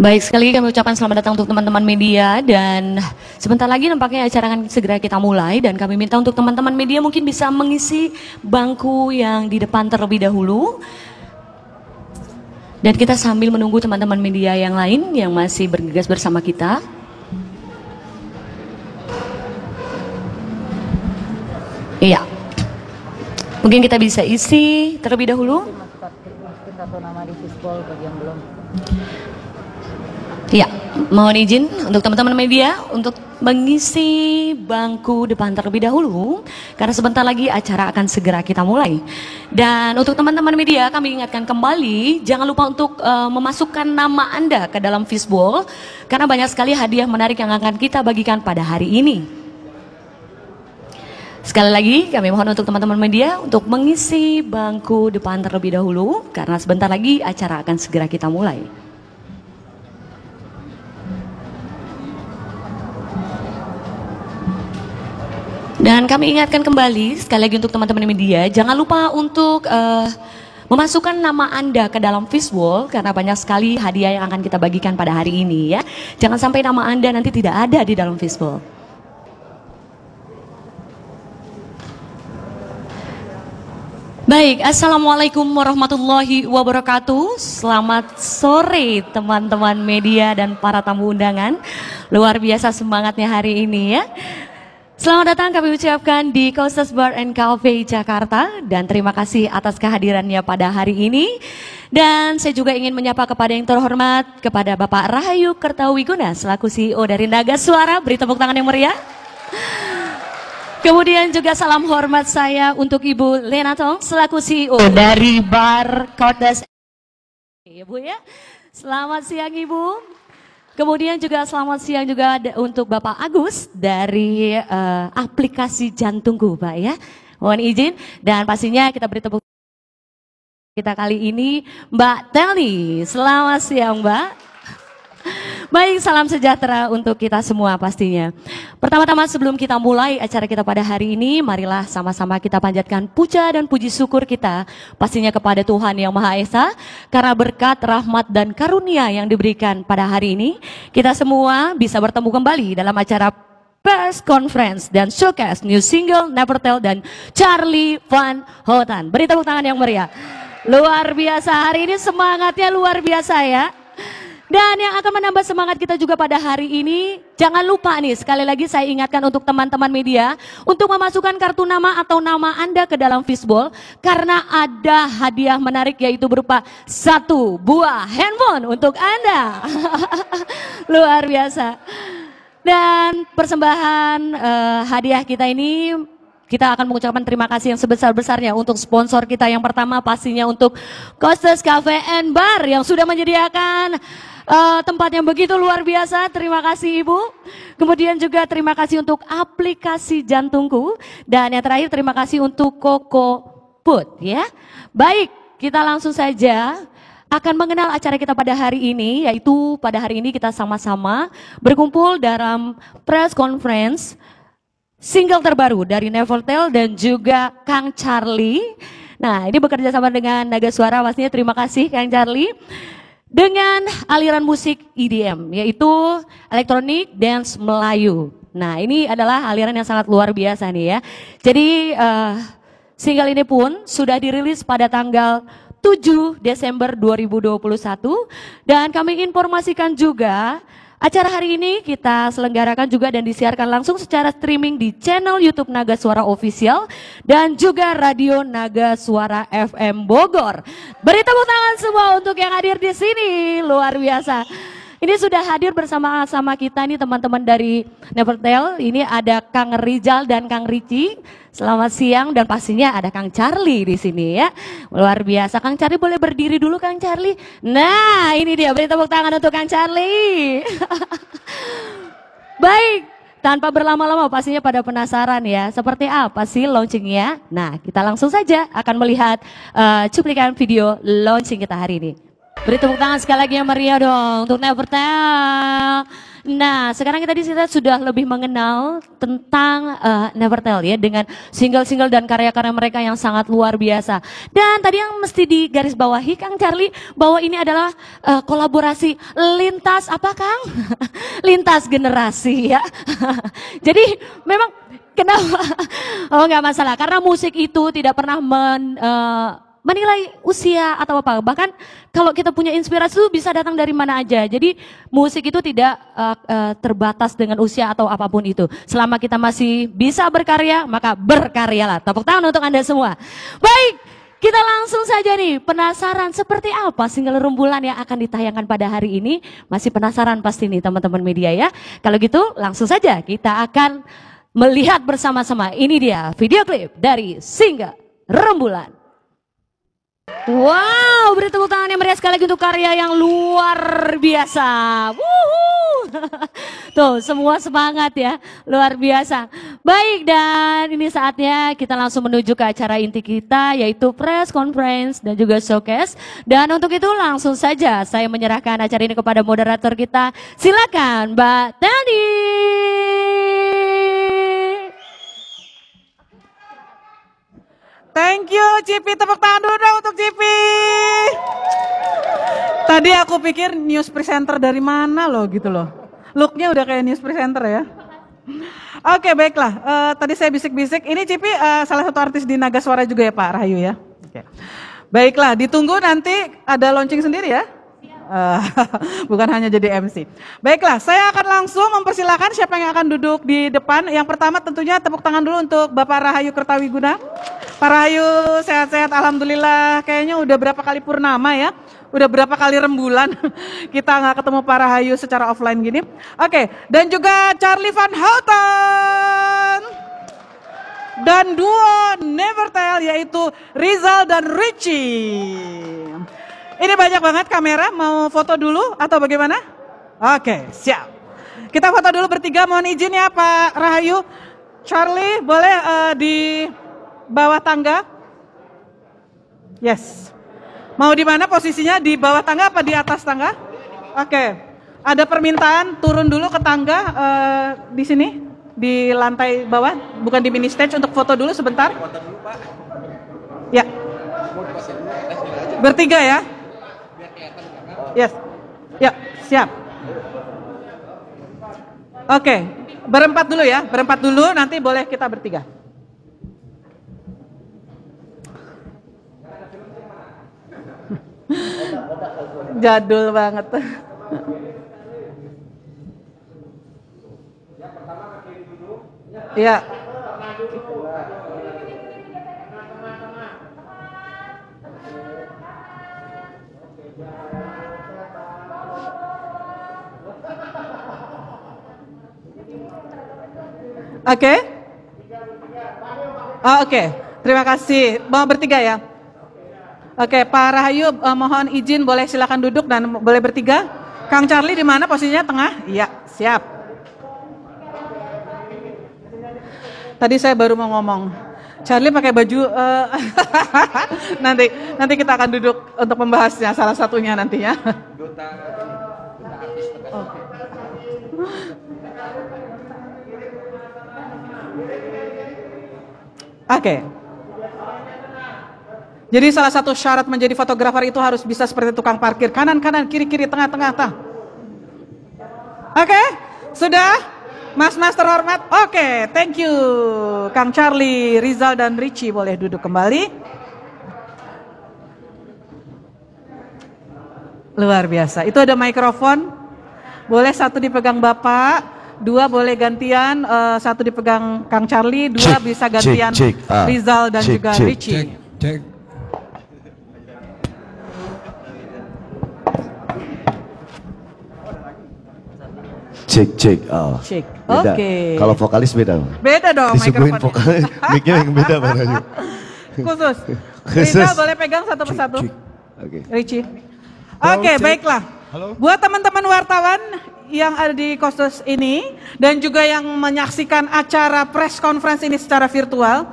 Baik, sekali lagi kami ucapkan selamat datang untuk teman-teman media dan sebentar lagi nampaknya acara akan segera kita mulai dan kami minta untuk teman-teman media mungkin bisa mengisi bangku yang di depan terlebih dahulu. Dan kita sambil menunggu teman-teman media yang lain yang masih bergegas bersama kita. Iya. Mungkin kita bisa isi terlebih dahulu. Masukin satu nama di fishbowl bagi yang belum. Ya, mohon izin untuk teman-teman media untuk mengisi bangku depan terlebih dahulu karena sebentar lagi acara akan segera kita mulai. Dan untuk teman-teman media kami ingatkan kembali jangan lupa untuk memasukkan nama Anda ke dalam fishbowl karena banyak sekali hadiah menarik yang akan kita bagikan pada hari ini. Sekali lagi kami mohon untuk teman-teman media untuk mengisi bangku depan terlebih dahulu karena sebentar lagi acara akan segera kita mulai. Dan kami ingatkan kembali sekali lagi untuk teman-teman media, jangan lupa untuk memasukkan nama Anda ke dalam fishbowl karena banyak sekali hadiah yang akan kita bagikan pada hari ini ya. Jangan sampai nama Anda nanti tidak ada di dalam fishbowl. Baik, assalamualaikum warahmatullahi wabarakatuh. Selamat sore teman-teman media dan para tamu undangan. Luar biasa semangatnya hari ini ya. Selamat datang kami ucapkan di Kostas Bar and Cafe Jakarta dan terima kasih atas kehadirannya pada hari ini. Dan saya juga ingin menyapa kepada yang terhormat kepada Bapak Rahayu Kertawiguna selaku CEO dari Nagaswara. Beri tepuk tangan yang meriah. Kemudian juga salam hormat saya untuk Ibu Lena Tong selaku CEO dari Bar Kostas. Ya Bu ya. Selamat siang Ibu. Kemudian juga selamat siang juga untuk Bapak Agus dari aplikasi Jantungku Pak ya. Mohon izin dan pastinya kita beri tepuk kita kali ini Mbak Telly. Selamat siang Mbak. Baik, salam sejahtera untuk kita semua pastinya. Pertama-tama sebelum kita mulai acara kita pada hari ini, marilah sama-sama kita panjatkan puja dan puji syukur kita pastinya kepada Tuhan Yang Maha Esa karena berkat, rahmat dan karunia yang diberikan pada hari ini, kita semua bisa bertemu kembali dalam acara press conference dan showcase new single Nevertell dan Charlie Van Houten. Beri tepuk tangan yang meriah. Luar biasa hari ini semangatnya luar biasa ya. Dan yang akan menambah semangat kita juga pada hari ini, jangan lupa nih sekali lagi saya ingatkan untuk teman-teman media untuk memasukkan kartu nama atau nama Anda ke dalam fishbowl karena ada hadiah menarik yaitu berupa 1 buah handphone untuk Anda. Luar biasa. Dan persembahan hadiah kita ini kita akan mengucapkan terima kasih yang sebesar-besarnya untuk sponsor kita yang pertama pastinya untuk Kostas Cafe and Bar yang sudah menyediakan tempat yang begitu luar biasa. Terima kasih Ibu. Kemudian juga terima kasih untuk aplikasi Jantungku dan yang terakhir terima kasih untuk Koko Put ya. Baik, kita langsung saja akan mengenal acara kita pada hari ini yaitu pada hari ini kita sama-sama berkumpul dalam press conference single terbaru dari Nevertell dan juga Kang Charlie. Nah, ini bekerja sama dengan Nagaswara pastinya. Terima kasih Kang Charlie. Dengan aliran musik EDM yaitu Electronic Dance Melayu. Nah, ini adalah aliran yang sangat luar biasa nih ya. Jadi single ini pun sudah dirilis pada tanggal 7 Desember 2021 dan kami informasikan juga acara hari ini kita selenggarakan juga dan disiarkan langsung secara streaming di channel YouTube Nagaswara Official dan juga Radio Nagaswara FM Bogor. Beri tepuk tangan semua untuk yang hadir di sini, luar biasa. Ini sudah hadir bersama-sama kita nih teman-teman dari Nevertell. Ini ada Kang Rizal dan Kang Ricci. Selamat siang dan pastinya ada Kang Charlie di sini ya. Luar biasa. Kang Charlie boleh berdiri dulu Kang Charlie. Nah, ini dia beri tepuk tangan untuk Kang Charlie. Baik, tanpa berlama-lama pastinya pada penasaran ya. Seperti apa sih launchingnya? Nah, kita langsung saja akan melihat cuplikan video launching kita hari ini. Beri tepuk tangan sekali lagi yang meriah dong untuk Nevertell. Nah, sekarang kita sudah lebih mengenal tentang Nevertell ya, dengan single-single dan karya-karya mereka yang sangat luar biasa. Dan tadi yang mesti digarisbawahi Kang Charlie, bahwa ini adalah kolaborasi lintas apa Kang? Lintas generasi ya. Jadi memang kenapa? Oh nggak masalah, karena musik itu tidak pernah menilai usia atau apa, bahkan kalau kita punya inspirasi itu bisa datang dari mana aja. Jadi musik itu tidak terbatas dengan usia atau apapun itu. Selama kita masih bisa berkarya, maka berkaryalah. Tepuk tangan untuk Anda semua. Baik, kita langsung saja nih, penasaran seperti apa single Rembulan yang akan ditayangkan pada hari ini. Masih penasaran pasti nih teman-teman media ya. Kalau gitu langsung saja kita akan melihat bersama-sama. Ini dia video klip dari single Rembulan. Wow, beri tepuk tangan yang meriah sekali lagi untuk karya yang luar biasa. Wuhuu. Tuh, semua semangat ya, luar biasa. Baik, dan ini saatnya kita langsung menuju ke acara inti kita, yaitu press conference dan juga showcase. Dan untuk itu langsung saja saya menyerahkan acara ini kepada moderator kita. Silakan, Mbak Tani. Thank you Cipi, tepuk tangan dulu untuk Cipi. Tadi aku pikir news presenter dari mana loh gitu loh. Looknya udah kayak news presenter ya. Oke baiklah, tadi saya bisik-bisik, ini Cipi salah satu artis di Nagaswara juga ya Pak Rahayu ya. Okay. Baiklah, ditunggu nanti ada launching sendiri ya. Bukan hanya jadi MC. Baiklah, saya akan langsung mempersilahkan siapa yang akan duduk di depan. Yang pertama tentunya tepuk tangan dulu untuk Bapak Rahayu Kertawiguna. Pak Rahayu sehat-sehat, alhamdulillah. Kayaknya udah berapa kali purnama ya, udah berapa kali rembulan. Kita nggak ketemu Pak Rahayu secara offline gini. Oke, dan juga Charlie Van Houten dan duo Nevertell yaitu Rizal dan Ricci. Ini banyak banget kamera, mau foto dulu atau bagaimana? Oke, siap. Kita foto dulu bertiga, mohon izin ya Pak Rahayu. Charlie, boleh di bawah tangga? Yes. Mau di mana posisinya? Di bawah tangga apa di atas tangga? Oke, ada permintaan turun dulu ke tangga di sini, di lantai bawah, bukan di mini stage, untuk foto dulu sebentar. Ya. Bertiga ya? Yes, ya siap. Oke, berempat dulu ya, berempat dulu. Nanti boleh kita bertiga. Jadul banget. Ya. Oke, okay. Oh, oke, okay. Terima kasih. Mau bertiga ya? Oke, okay, Pak Rahayu mohon izin boleh silakan duduk dan boleh bertiga. Kang Charlie di mana posisinya? Tengah? Iya, siap. Tadi saya baru mau ngomong, Charlie pakai baju, nanti kita akan duduk untuk membahasnya salah satunya nantinya. Okay. Oke. Okay. Jadi salah satu syarat menjadi fotografer itu harus bisa seperti tukang parkir, kanan-kanan, kiri-kiri, tengah-tengah. Oke, okay. Sudah? Mas-mas terhormat. Oke, okay. Thank you. Kang Charlie, Rizal dan Ricci boleh duduk kembali. Luar biasa. Itu ada mikrofon. Boleh satu dipegang Bapak. Dua boleh gantian, satu dipegang Kang Charlie, dua cik, bisa gantian cik, Rizal dan cik, juga Ricci. Cek. Oke. Okay. Kalau vokalis beda. Beda dong. Disuguhin vokalis, mic-nya yang beda bahannya. Khusus. Rizal boleh pegang satu persatu. Oke. Okay. Ricci. Oke, okay, baiklah. Halo. Buat teman-teman wartawan yang ada di Kostas ini dan juga yang menyaksikan acara press conference ini secara virtual,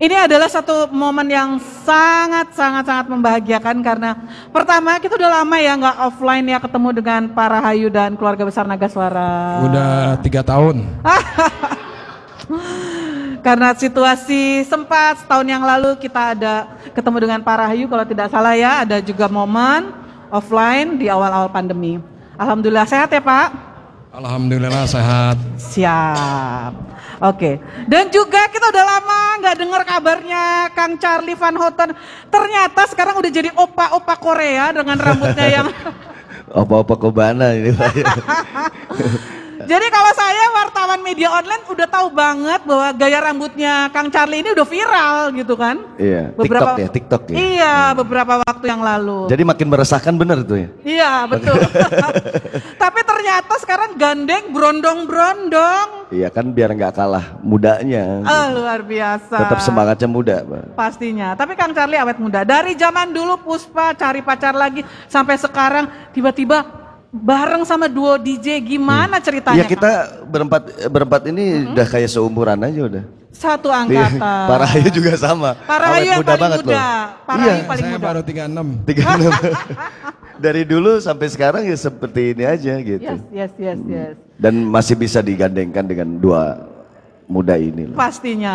Ini adalah satu momen yang sangat membahagiakan karena pertama kita udah lama ya nggak offline ya ketemu dengan para Rahayu dan keluarga besar Nagaswara. Udah 3 tahun. Karena situasi sempat setahun yang lalu kita ada ketemu dengan para Rahayu kalau tidak salah ya, ada juga momen offline di awal-awal pandemi. Alhamdulillah sehat ya Pak? Alhamdulillah sehat. Siap. Oke. Dan juga kita udah lama nggak dengar kabarnya Kang Charlie Van Houten. Ternyata sekarang udah jadi opa-opa Korea dengan rambutnya yang opa-opa Kobana ini. Jadi kalau saya wartawan media online udah tahu banget bahwa gaya rambutnya Kang Charlie ini udah viral gitu kan. Iya, TikTok ya. Iya, beberapa waktu yang lalu. Jadi makin meresahkan bener itu ya. Iya, betul. Tapi ternyata sekarang gandeng, brondong-brondong. Iya kan biar nggak kalah mudanya. Luar biasa. Tetap semangatnya muda, Pak. Pastinya, tapi Kang Charlie awet muda. Dari zaman dulu Puspa cari pacar lagi sampai sekarang tiba-tiba bareng sama duo DJ gimana ceritanya? Ya kita berempat ini udah kayak seumuran aja udah. Satu angkatan. Para Rahayu juga sama. Para Rahayu yang paling muda. Iya, saya baru 36. 36. Dari dulu sampai sekarang ya seperti ini aja gitu. Yes. Dan masih bisa digandengkan dengan dua muda ini. Pastinya.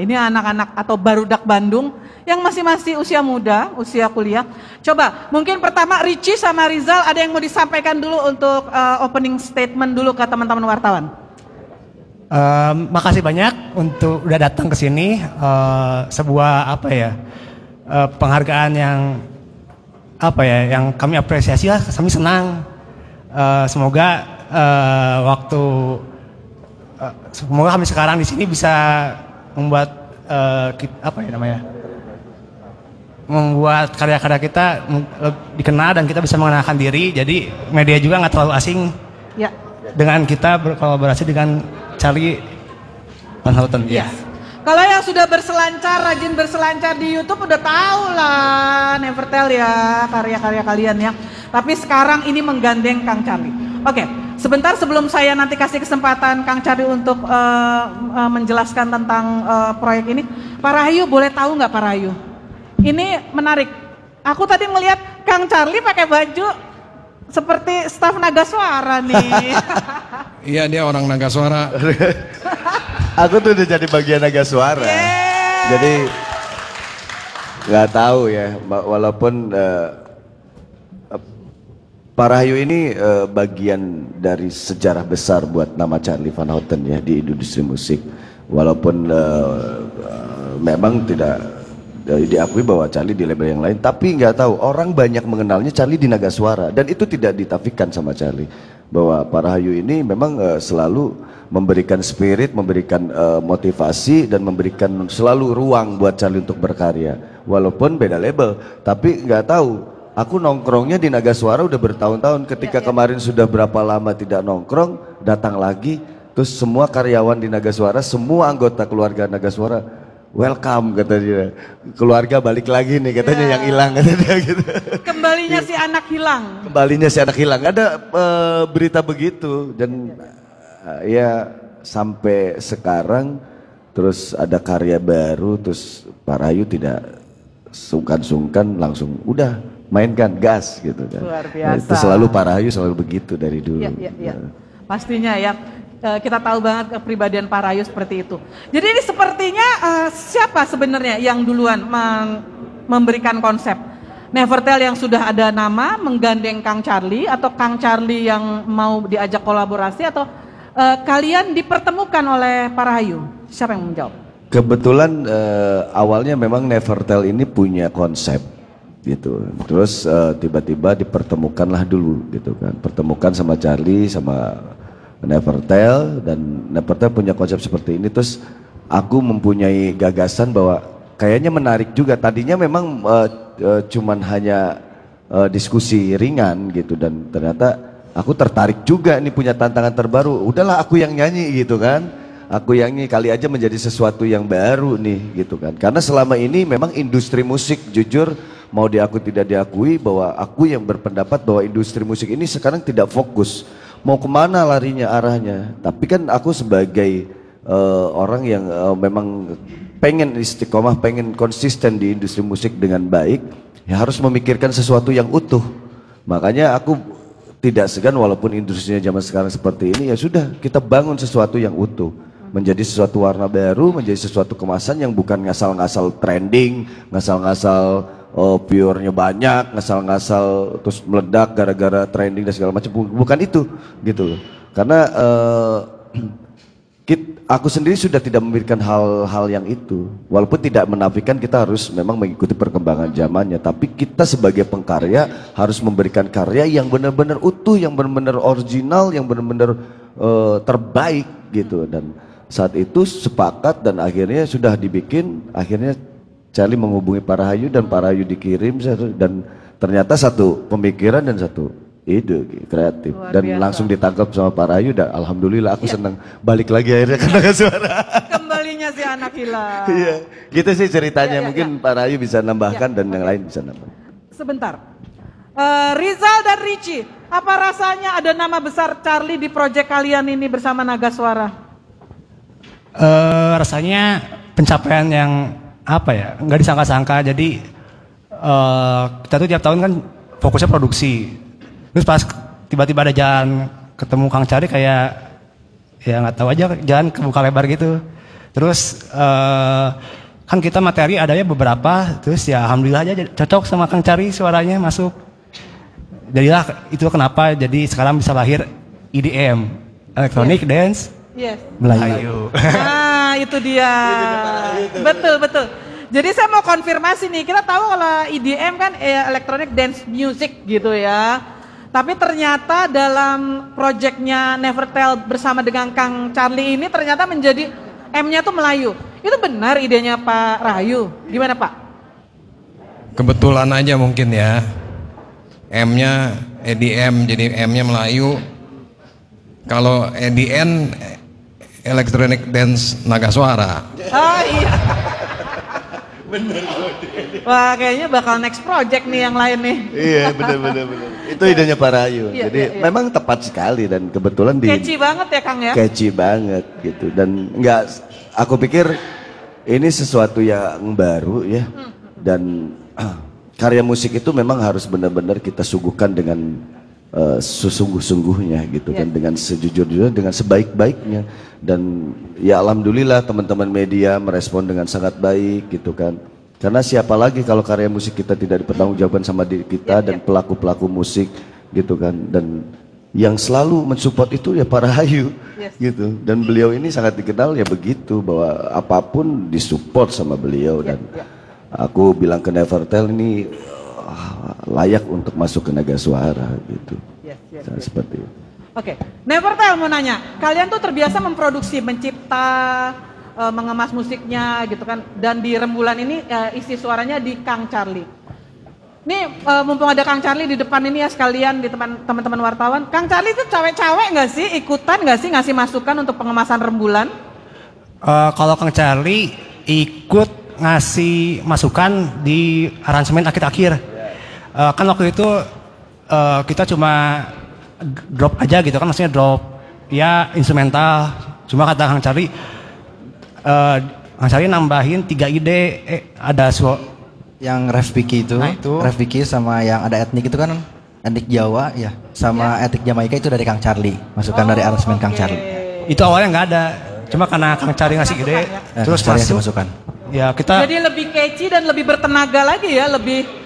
Ini anak-anak atau barudak Bandung yang masih usia muda, usia kuliah. Coba mungkin pertama Ricci sama Rizal ada yang mau disampaikan dulu untuk opening statement dulu ke teman-teman wartawan. Makasih banyak untuk udah datang ke sini. Sebuah penghargaan yang kami apresiasi lah, kami senang. Semoga kami sekarang di sini bisa membuat membuat karya-karya kita dikenal dan kita bisa mengenalkan diri. Jadi media juga nggak terlalu asing dengan kita berkolaborasi dengan Charlie Van Houten. Yes. Ya. Kalau yang sudah rajin berselancar di YouTube udah tahu lah Nevertell ya karya-karya kalian ya. Tapi sekarang ini menggandeng Kang Charlie. Oke. Sebentar sebelum saya nanti kasih kesempatan Kang Charlie untuk menjelaskan tentang proyek ini. Pak Rahayu boleh tahu nggak Pak Rahayu? Ini menarik. Aku tadi melihat Kang Charlie pakai baju seperti staf Nagaswara nih. Iya dia orang Nagaswara. Aku tuh udah jadi bagian Nagaswara. Yeah. Jadi nggak tahu ya walaupun... Pak Rahayu ini bagian dari sejarah besar buat nama Charlie Van Houten ya di industri musik. Walaupun memang tidak diakui bahwa Charlie di label yang lain, tapi nggak tahu orang banyak mengenalnya Charlie di Nagaswara dan itu tidak ditafikan sama Charlie bahwa Pak Rahayu ini memang selalu memberikan spirit, memberikan motivasi dan memberikan selalu ruang buat Charlie untuk berkarya. Walaupun beda label, tapi nggak tahu. Aku nongkrongnya di Nagaswara udah bertahun-tahun ketika kemarin sudah berapa lama tidak nongkrong, datang lagi, terus semua karyawan di Nagaswara, semua anggota keluarga Nagaswara, welcome katanya, keluarga balik lagi nih katanya yang hilang katanya gitu. Kembalinya si anak hilang. Ada berita begitu dan sampai sekarang terus ada karya baru terus Pak Rahayu tidak sungkan-sungkan langsung udah. Mainkan gas gitu kan. Luar biasa. Itu selalu Pak Rahayu selalu begitu dari dulu. Iya. Pastinya ya kita tahu banget kepribadian Pak Rahayu seperti itu. Jadi ini sepertinya siapa sebenarnya yang duluan memberikan konsep Nevertell yang sudah ada nama menggandeng Kang Charlie atau Kang Charlie yang mau diajak kolaborasi atau kalian dipertemukan oleh Pak Rahayu? Siapa yang menjawab? Kebetulan awalnya memang Nevertell ini punya konsep gitu, terus tiba-tiba dipertemukanlah dulu gitu kan, pertemukan sama Charlie sama Nevertell dan Nevertell punya konsep seperti ini, terus aku mempunyai gagasan bahwa kayaknya menarik juga, tadinya memang cuman hanya diskusi ringan gitu dan ternyata aku tertarik juga nih punya tantangan terbaru, udahlah aku yang nyanyi gitu kan. Aku yang ini kali aja menjadi sesuatu yang baru nih gitu kan. Karena selama ini memang industri musik jujur mau diakui tidak diakui bahwa aku yang berpendapat bahwa industri musik ini sekarang tidak fokus. Mau kemana arahnya. Tapi kan aku sebagai orang yang memang pengen istiqomah, pengen konsisten di industri musik dengan baik, ya harus memikirkan sesuatu yang utuh. Makanya aku tidak segan walaupun industrinya zaman sekarang seperti ini, ya sudah kita bangun sesuatu yang utuh. Menjadi sesuatu warna baru, menjadi sesuatu kemasan yang bukan ngasal-ngasal trending, ngasal-ngasal viewernya banyak, ngasal-ngasal terus meledak gara-gara trending dan segala macam, bukan itu gitu loh. Karena aku sendiri sudah tidak memikirkan hal-hal yang itu, walaupun tidak menafikan kita harus memang mengikuti perkembangan zamannya, tapi kita sebagai pengkarya harus memberikan karya yang benar-benar utuh, yang benar-benar original, yang benar-benar terbaik gitu. Dan saat itu sepakat dan akhirnya sudah dibikin. Akhirnya Charlie menghubungi Pak Rahayu dan Pak Rahayu dikirim, dan ternyata satu pemikiran dan satu ide kreatif dan langsung ditangkap sama Pak Rahayu. Dan alhamdulillah aku senang balik lagi akhirnya ke Nagaswara. Kembalinya si anak hilang. Iya, gitu sih ceritanya. Mungkin Pak Rahayu bisa nambahkan dan yang lain bisa nambahkan. Sebentar, Rizal dan Ricci, apa rasanya ada nama besar Charlie di proyek kalian ini bersama Nagaswara? Rasanya pencapaian yang apa ya, nggak disangka-sangka. Jadi kita tuh tiap tahun kan fokusnya produksi. Terus pas tiba-tiba ada jalan ketemu Kang Charlie, kayak ya nggak tahu aja, jalan kebuka lebar gitu. Terus kan kita materi adanya beberapa, terus ya alhamdulillah aja cocok sama Kang Charlie, suaranya masuk. Jadilah itu kenapa jadi sekarang bisa lahir EDM, Electronic Dance Melayu. Nah itu dia, betul. Jadi saya mau konfirmasi nih, kita tahu kalau EDM kan Electronic Dance Music gitu ya. Tapi ternyata dalam projectnya Nevertell bersama dengan Kang Charlie ini ternyata menjadi M-nya tuh Melayu. Itu benar idenya Pak Rahayu, gimana Pak? Kebetulan aja mungkin ya. M-nya EDM, jadi M-nya Melayu. Kalau EDN, Electronic Dance Nagaswara. Oh iya. Bener. Wah kayaknya bakal next project nih yang lain nih. Iya bener. Itu idenya Pak Rahayu. Iya, jadi iya. Memang tepat sekali dan kebetulan di... Catchy banget ya Kang ya? Catchy banget gitu. Dan enggak, aku pikir ini sesuatu yang baru ya. Dan... karya musik itu memang harus benar-benar kita suguhkan dengan sesungguh-sungguhnya gitu kan, dengan sejujur-jujurnya, dengan sebaik-baiknya. Dan ya alhamdulillah teman-teman media merespon dengan sangat baik gitu kan. Karena siapa lagi kalau karya musik kita tidak dipertanggungjawabkan sama diri kita dan pelaku-pelaku musik gitu kan. Dan yang selalu mensupport itu ya Pak Rahayu gitu. Dan beliau ini sangat dikenal ya begitu, bahwa apapun disupport sama beliau. Dan aku bilang ke Nevertell ini layak untuk masuk ke Nagaswara gitu. Seperti itu. Oke, Nevertell mau nanya, kalian tuh terbiasa memproduksi, mencipta, mengemas musiknya gitu kan. Dan di Rembulan ini isi suaranya di Kang Charlie. Nih mumpung ada Kang Charlie di depan ini ya sekalian di teman-teman wartawan. Kang Charlie itu cewek-cewek nggak sih, ikutan nggak sih ngasih masukan untuk pengemasan Rembulan? Kalau Kang Charlie ikut ngasih masukan di aransemen akhir-akhir. Kan waktu itu kita cuma drop aja gitu kan, maksudnya drop ya instrumental. Cuma kata Kang Charlie, Kang Charlie nambahin 3 ide, ada yang ref Vicky itu, ref Vicky sama yang ada etnik itu kan, etnik Jawa ya, sama etnik Jamaika itu dari Kang Charlie, masukan dari aransemen Kang Charlie. Itu awalnya nggak ada, cuma karena Kang Charlie ngasih ide, terus masukan. Ya, kita... Jadi lebih catchy dan lebih bertenaga lagi ya, lebih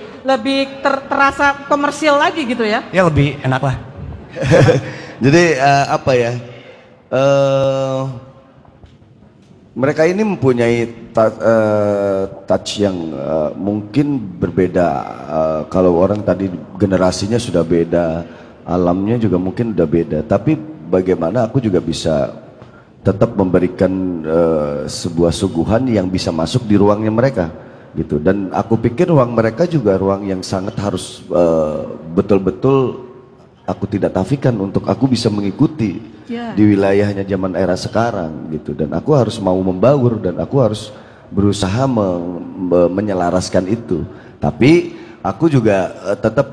terasa komersil lagi gitu ya? Ya lebih enak lah. Jadi apa ya? Mereka ini mempunyai touch yang mungkin berbeda. Kalau orang tadi generasinya sudah beda, alamnya juga mungkin udah beda. Tapi bagaimana aku juga bisa tetap memberikan sebuah suguhan yang bisa masuk di ruangnya mereka gitu. Dan aku pikir ruang mereka juga ruang yang sangat harus betul-betul aku tidak tafikan untuk aku bisa mengikuti di wilayahnya zaman era sekarang gitu. Dan aku harus mau membaur dan aku harus berusaha menyelaraskan itu. Tapi aku juga tetap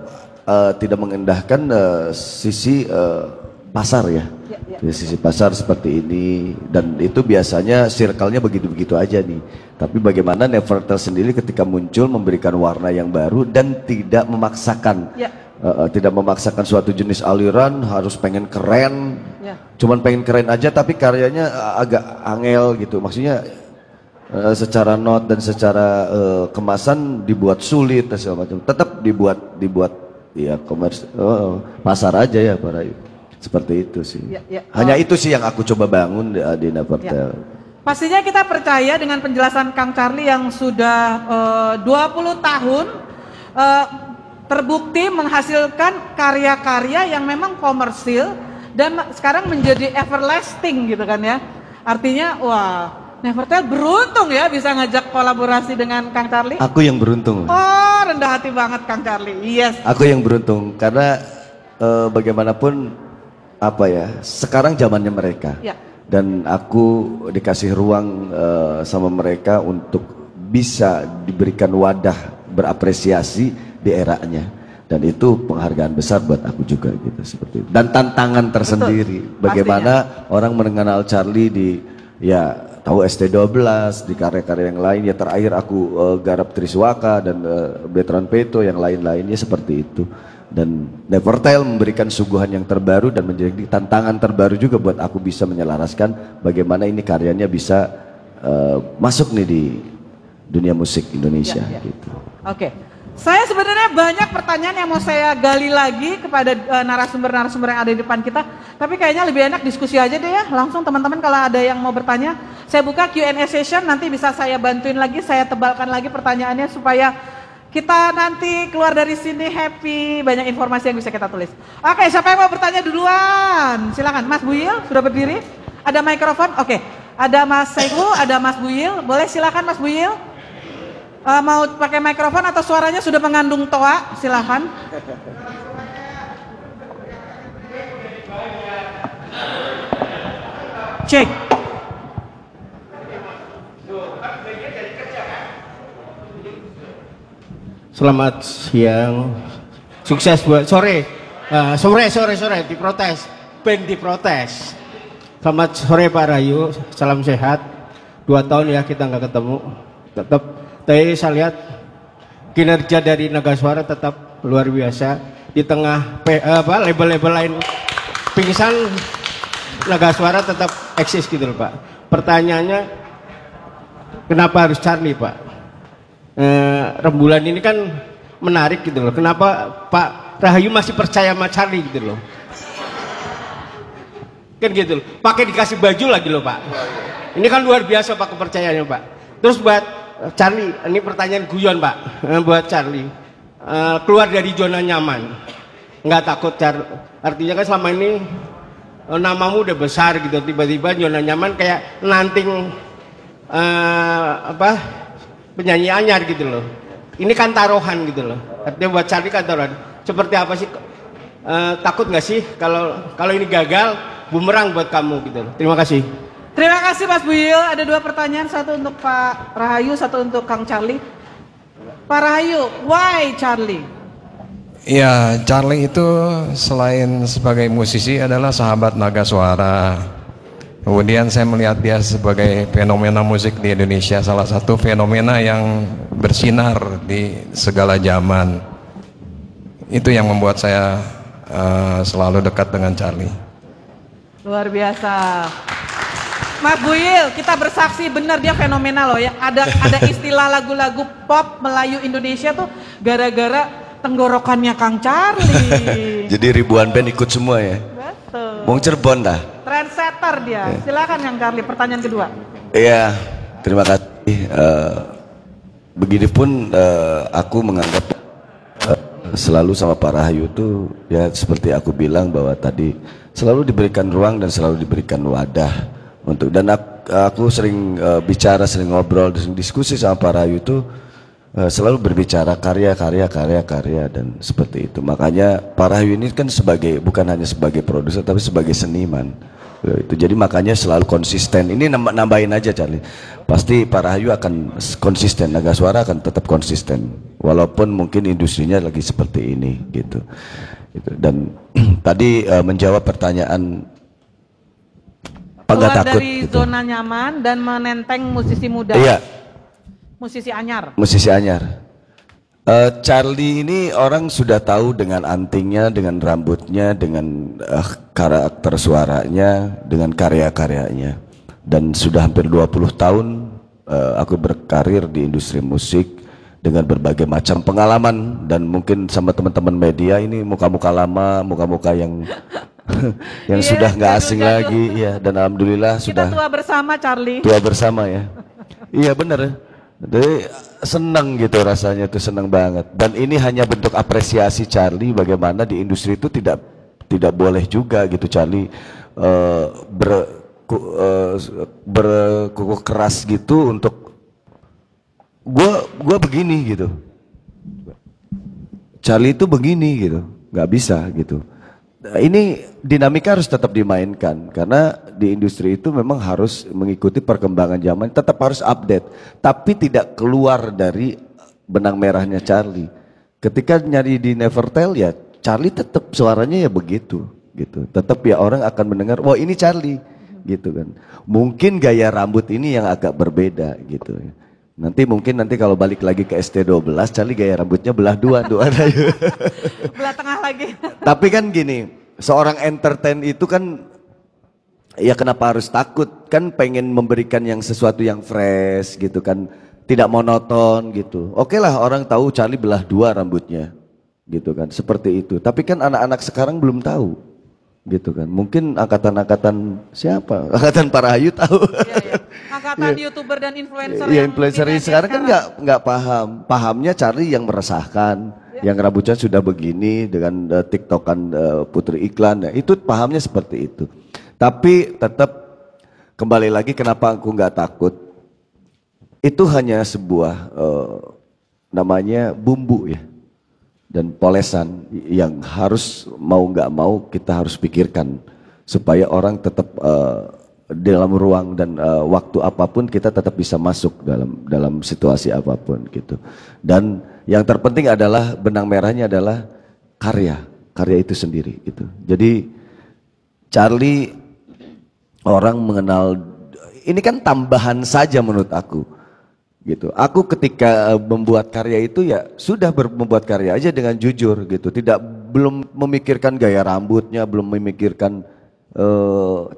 tidak mengendahkan sisi pasar ya, dari sisi pasar seperti ini, dan itu biasanya circle-nya begitu-begitu aja nih. Tapi bagaimana Nevertell sendiri ketika muncul memberikan warna yang baru dan tidak memaksakan, tidak memaksakan suatu jenis aliran harus pengen keren, cuman pengen keren aja tapi karyanya agak angel gitu, maksudnya secara not dan secara kemasan dibuat sulit dan segala macam, tetap dibuat ya komersi, pasar aja ya Pak Rahayu. Seperti itu sih. Hanya itu sih yang aku coba bangun di Nevertell. Pastinya kita percaya dengan penjelasan Kang Charlie yang sudah 20 tahun terbukti menghasilkan karya-karya yang memang komersil dan sekarang menjadi everlasting gitu kan ya. Artinya wah, Nevertell beruntung ya bisa ngajak kolaborasi dengan Kang Charlie. Aku yang beruntung. Oh, rendah hati banget Kang Charlie. Yes. Aku yang beruntung karena bagaimanapun apa ya, sekarang zamannya mereka. Ya. Dan aku dikasih ruang sama mereka untuk bisa diberikan wadah berapresiasi di eranya. Dan itu penghargaan besar buat aku juga gitu seperti itu. Dan tantangan tersendiri. Betul, bagaimana pastinya orang mengenal Charlie di ya tahu ST12, di karya-karya yang lain, ya terakhir aku garap Triswaka dan Veteran Peto yang lain-lainnya seperti itu. Dan Nevertell memberikan suguhan yang terbaru dan menjadi tantangan terbaru juga buat aku bisa menyelaraskan bagaimana ini karyanya bisa masuk nih di dunia musik Indonesia gitu. Oke. Saya sebenarnya banyak pertanyaan yang mau saya gali lagi kepada narasumber-narasumber yang ada di depan kita. Tapi kayaknya lebih enak diskusi aja deh ya. Langsung teman-teman kalau ada yang mau bertanya. Saya buka Q&A session, nanti bisa saya bantuin lagi, saya tebalkan lagi pertanyaannya supaya kita nanti keluar dari sini happy. Banyak informasi yang bisa kita tulis. Oke, siapa yang mau bertanya duluan? Silakan, Mas Buyil sudah berdiri. Ada mikrofon? Oke, ada Mas Saiku, ada Mas Buyil. Boleh silakan Mas Buyil. Mau pakai mikrofon atau suaranya sudah mengandung toa, silahkan. Cek. Selamat siang, sukses buat sore diprotes, band diprotes. Selamat sore Pak Rahayu, salam sehat. 2 tahun ya kita nggak ketemu, tetap. Tapi saya lihat kinerja dari Nagaswara tetap luar biasa di tengah label-label lain pingsan, Nagaswara tetap eksis gitu loh Pak. Pertanyaannya kenapa harus Charlie Pak? Rembulan ini kan menarik gitu loh. Kenapa Pak Rahayu masih percaya sama Charlie gitu loh? Kan gitu loh. Pakai dikasih baju lagi loh Pak. Ini kan luar biasa Pak kepercayaannya Pak. Terus buat Charlie, ini pertanyaan guyon Pak, buat Charlie keluar dari zona nyaman, nggak takut Charlie, artinya kan selama ini namamu udah besar gitu, tiba-tiba zona nyaman kayak nanting penyanyi anyar gitu loh, ini kan taruhan gitu loh, artinya buat Charlie kan taruhan, seperti apa sih, takut nggak sih kalau ini gagal, bumerang buat kamu gitu loh. Terima kasih. Terima kasih Mas Buyil, ada 2 pertanyaan, satu untuk Pak Rahayu, satu untuk Kang Charlie. Pak Rahayu, why Charlie? Ya, Charlie itu selain sebagai musisi adalah sahabat Nagaswara. Kemudian saya melihat dia sebagai fenomena musik di Indonesia, salah satu fenomena yang bersinar di segala zaman. Itu yang membuat saya selalu dekat dengan Charlie. Luar biasa. Mas Buyil, kita bersaksi benar dia fenomena loh ya. Ada istilah lagu-lagu pop Melayu Indonesia tuh gara-gara tenggorokannya Kang Charlie. Jadi ribuan band ikut semua ya. Betul. Wong Cirebon dah. Trendsetter dia. Ya. Silakan Kang Charlie, pertanyaan kedua. Iya, terima kasih. Begitupun aku menganggap selalu sama Pak Rahayu tuh ya seperti aku bilang bahwa tadi selalu diberikan ruang dan selalu diberikan wadah. Untuk, dan aku sering bicara, sering ngobrol, sering diskusi sama Pak Rahayu itu selalu berbicara karya dan seperti itu. Makanya Pak Rahayu ini kan sebagai, bukan hanya sebagai produser tapi sebagai seniman itu. Jadi makanya selalu konsisten. Ini nambahin aja Charlie, pasti Pak Rahayu akan konsisten, Nagaswara akan tetap konsisten walaupun mungkin industrinya lagi seperti ini gitu. Dan tadi menjawab pertanyaan keluar takut, dari gitu. Zona nyaman dan menenteng musisi muda. Iya. Musisi anyar. Musisi anyar. Charlie ini orang sudah tahu dengan antingnya, dengan rambutnya, dengan karakter suaranya, dengan karya-karyanya. Dan sudah hampir 20 tahun aku berkarir di industri musik dengan berbagai macam pengalaman. Dan mungkin sama teman-teman media ini muka-muka lama, muka-muka yang yang sudah nggak asing lagi. Ya, dan alhamdulillah kita sudah tua bersama, Charlie. Tua bersama ya. Iya bener ya. Jadi seneng gitu rasanya, tuh seneng banget. Dan ini hanya bentuk apresiasi Charlie bagaimana di industri itu tidak boleh juga gitu Charlie berkuku keras gitu untuk gua begini gitu. Charlie itu begini gitu, nggak bisa gitu. Ini dinamika harus tetap dimainkan karena di industri itu memang harus mengikuti perkembangan zaman, tetap harus update, tapi tidak keluar dari benang merahnya Charlie. Ketika nyari di Nevertell ya Charlie tetap suaranya ya begitu gitu. Tetap ya orang akan mendengar, wah ini Charlie gitu kan. Mungkin gaya rambut ini yang agak berbeda gitu ya. Nanti kalau balik lagi ke ST12, Charlie gaya rambutnya belah dua aja. Belah tengah lagi. Tapi kan gini, seorang entertain itu kan ya kenapa harus takut? Kan pengen memberikan yang sesuatu yang fresh gitu kan, tidak monoton gitu. Oke lah orang tahu Charlie belah dua rambutnya gitu kan, seperti itu. Tapi kan anak-anak sekarang belum tahu gitu kan. Mungkin angkatan-angkatan siapa? Angkatan para Rahayu tahu. Iya, iya. Angkatan youtuber dan influencer ya, influencer sekarang kan nggak pahamnya Charlie yang meresahkan ya. Yang rambutnya sudah begini dengan tiktokan putri iklan ya, itu pahamnya seperti itu. Tapi tetap kembali lagi kenapa aku nggak takut, itu hanya sebuah namanya bumbu ya dan polesan yang harus mau nggak mau kita harus pikirkan supaya orang tetap dalam ruang dan waktu apapun kita tetap bisa masuk dalam situasi apapun gitu. Dan yang terpenting adalah benang merahnya adalah karya itu sendiri gitu. Jadi Charlie orang mengenal ini kan tambahan saja menurut aku gitu. Aku ketika membuat karya itu ya sudah membuat karya aja dengan jujur gitu. Belum memikirkan gaya rambutnya, belum memikirkan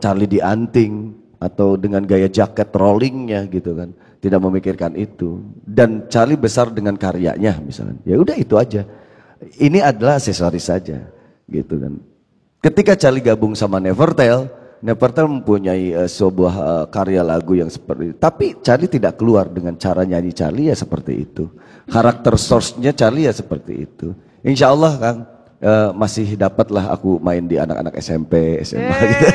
Charlie dianting atau dengan gaya jaket rollingnya gitu kan, tidak memikirkan itu. Dan Charlie besar dengan karyanya misalnya, ya udah itu aja. Ini adalah aksesoris saja gitu kan. Ketika Charlie gabung sama Nevertell mempunyai sebuah karya lagu yang seperti itu. Tapi Charlie tidak keluar dengan cara nyanyi Charlie ya seperti itu. Karakter source-nya Charlie ya seperti itu. Insya Allah Kang. Masih dapatlah aku main di anak-anak SMP, SMA gitu.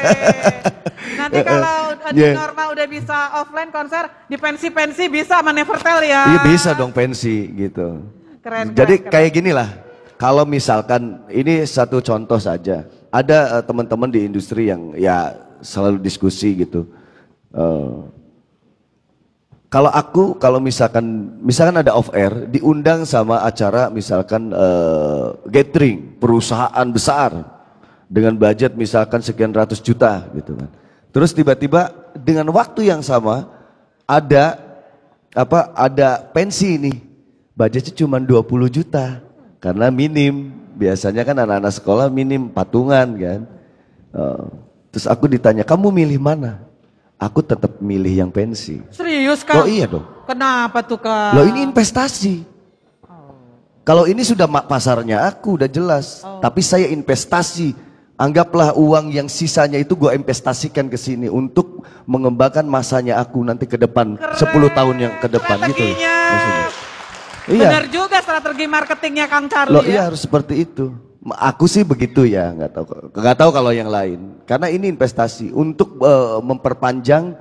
Nanti kalau di normal udah bisa offline konser, di pensi-pensi bisa Nevertell ya. Iya bisa dong pensi gitu. Keren, jadi keren. Kayak ginilah, kalau misalkan ini satu contoh saja, ada teman-teman di industri yang ya selalu diskusi gitu. Kalau misalkan ada off air diundang sama acara misalkan gathering perusahaan besar dengan budget misalkan sekian ratus juta gitu kan. Terus tiba-tiba dengan waktu yang sama ada pensi ini budgetnya cuma 20 juta karena minim. Biasanya kan anak-anak sekolah minim patungan kan. Terus aku ditanya, kamu milih mana? Aku tetap milih yang pensi. Serius Kak? Oh iya dong. Kenapa tuh Kak? Loh ini investasi. Oh. Kalau ini sudah pasarnya aku udah jelas. Oh. Tapi saya investasi. Anggaplah uang yang sisanya itu gue investasikan ke sini untuk mengembangkan masanya aku nanti ke depan. Keren. 10 tahun yang ke depan gitu. Iya. Benar juga strategi marketingnya Kang Charlie. Loh iya harus seperti itu. Aku sih begitu ya, nggak tahu kalau yang lain. Karena ini investasi untuk memperpanjang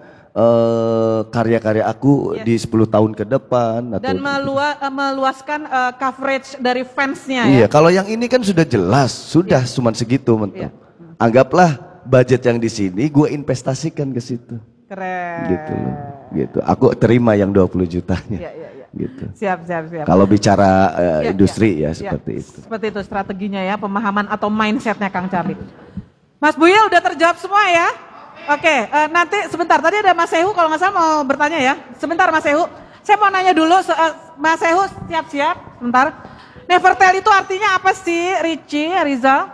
karya-karya aku di 10 tahun ke depan. Dan meluaskan coverage dari fansnya. Iya, ya? Kalau yang ini kan sudah jelas, sudah cuma segitu mentok. Anggaplah budget yang di sini, gue investasikan ke situ. Keren. Gitu loh, gitu. Aku terima yang 20 jutanya. Iya. gitu. Siap. Kalau bicara industri ya seperti itu. Seperti itu strateginya ya, pemahaman atau mindsetnya Kang Charlie. Mas Buya udah terjawab semua ya? Oke, nanti sebentar, tadi ada Mas Sehu kalau nggak salah mau bertanya ya. Sebentar Mas Sehu, saya mau nanya dulu, Mas Sehu siap-siap, sebentar. Nevertell itu artinya apa sih Ricci, Rizal?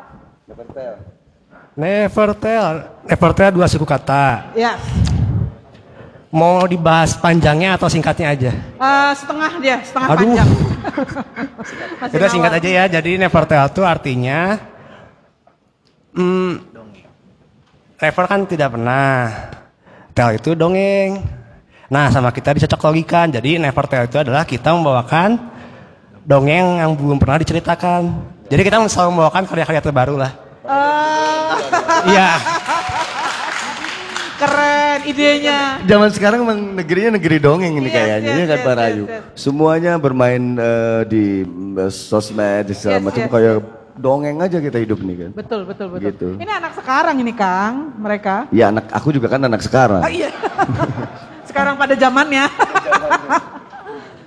Nevertell dua suku kata. Ya. Mau dibahas panjangnya atau singkatnya aja? Setengah panjang. Udah singkat aja ya, jadi Nevertell itu artinya... Refer kan tidak pernah, tell itu dongeng. Nah sama kita dicocok logikan, jadi never tell itu adalah kita membawakan dongeng yang belum pernah diceritakan. Jadi kita selalu membawakan karya-karya terbaru lah. Iya. Keren idenya. Zaman sekarang emang negerinya negeri dongeng ini kayaknya, ini kata Rahayu. Semuanya bermain di sosmed, di segala macam kayak dongeng aja kita hidup nih kan. Betul. Gitu. Ini anak sekarang ini Kang, mereka. Iya anak, aku juga kan anak sekarang. Oh, iya. Sekarang pada zamannya.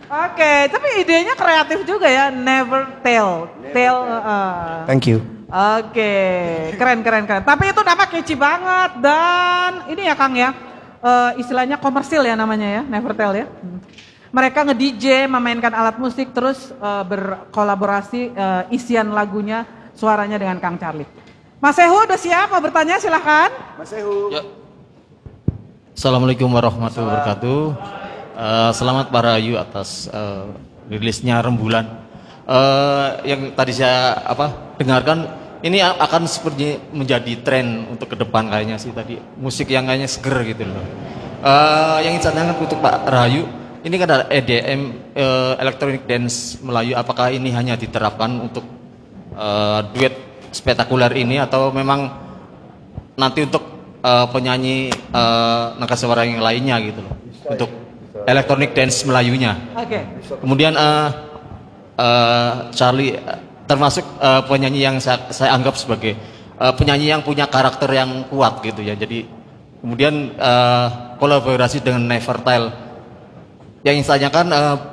Oke, tapi idenya kreatif juga ya, Nevertell. Thank you. Oke, keren. Tapi itu nama kece banget dan ini ya Kang ya, istilahnya komersil ya namanya ya, Nevertell ya. Mereka nge-DJ, memainkan alat musik, terus berkolaborasi isian lagunya, suaranya dengan Kang Charlie. Mas Sehu udah siap mau bertanya, silahkan. Mas Sehu. Ya. Assalamualaikum warahmatullahi wabarakatuh. Selamat Rahayu atas rilisnya Rembulan. Yang tadi saya dengarkan, ini akan seperti menjadi tren untuk ke depan kayaknya sih tadi. Musik yang kayaknya seger gitu loh. Yang ingin saya tanyakan untuk Pak Rahayu, ini kan ada EDM, Electronic Dance Melayu, apakah ini hanya diterapkan untuk duet spektakuler ini atau memang nanti untuk penyanyi Nagaswara yang lainnya gitu loh, untuk Electronic Dance Melayunya. Oke. Kemudian Charlie termasuk penyanyi yang saya anggap sebagai penyanyi yang punya karakter yang kuat gitu ya, jadi kemudian kolaborasi dengan Nevertell. Yang ingin saya tanyakan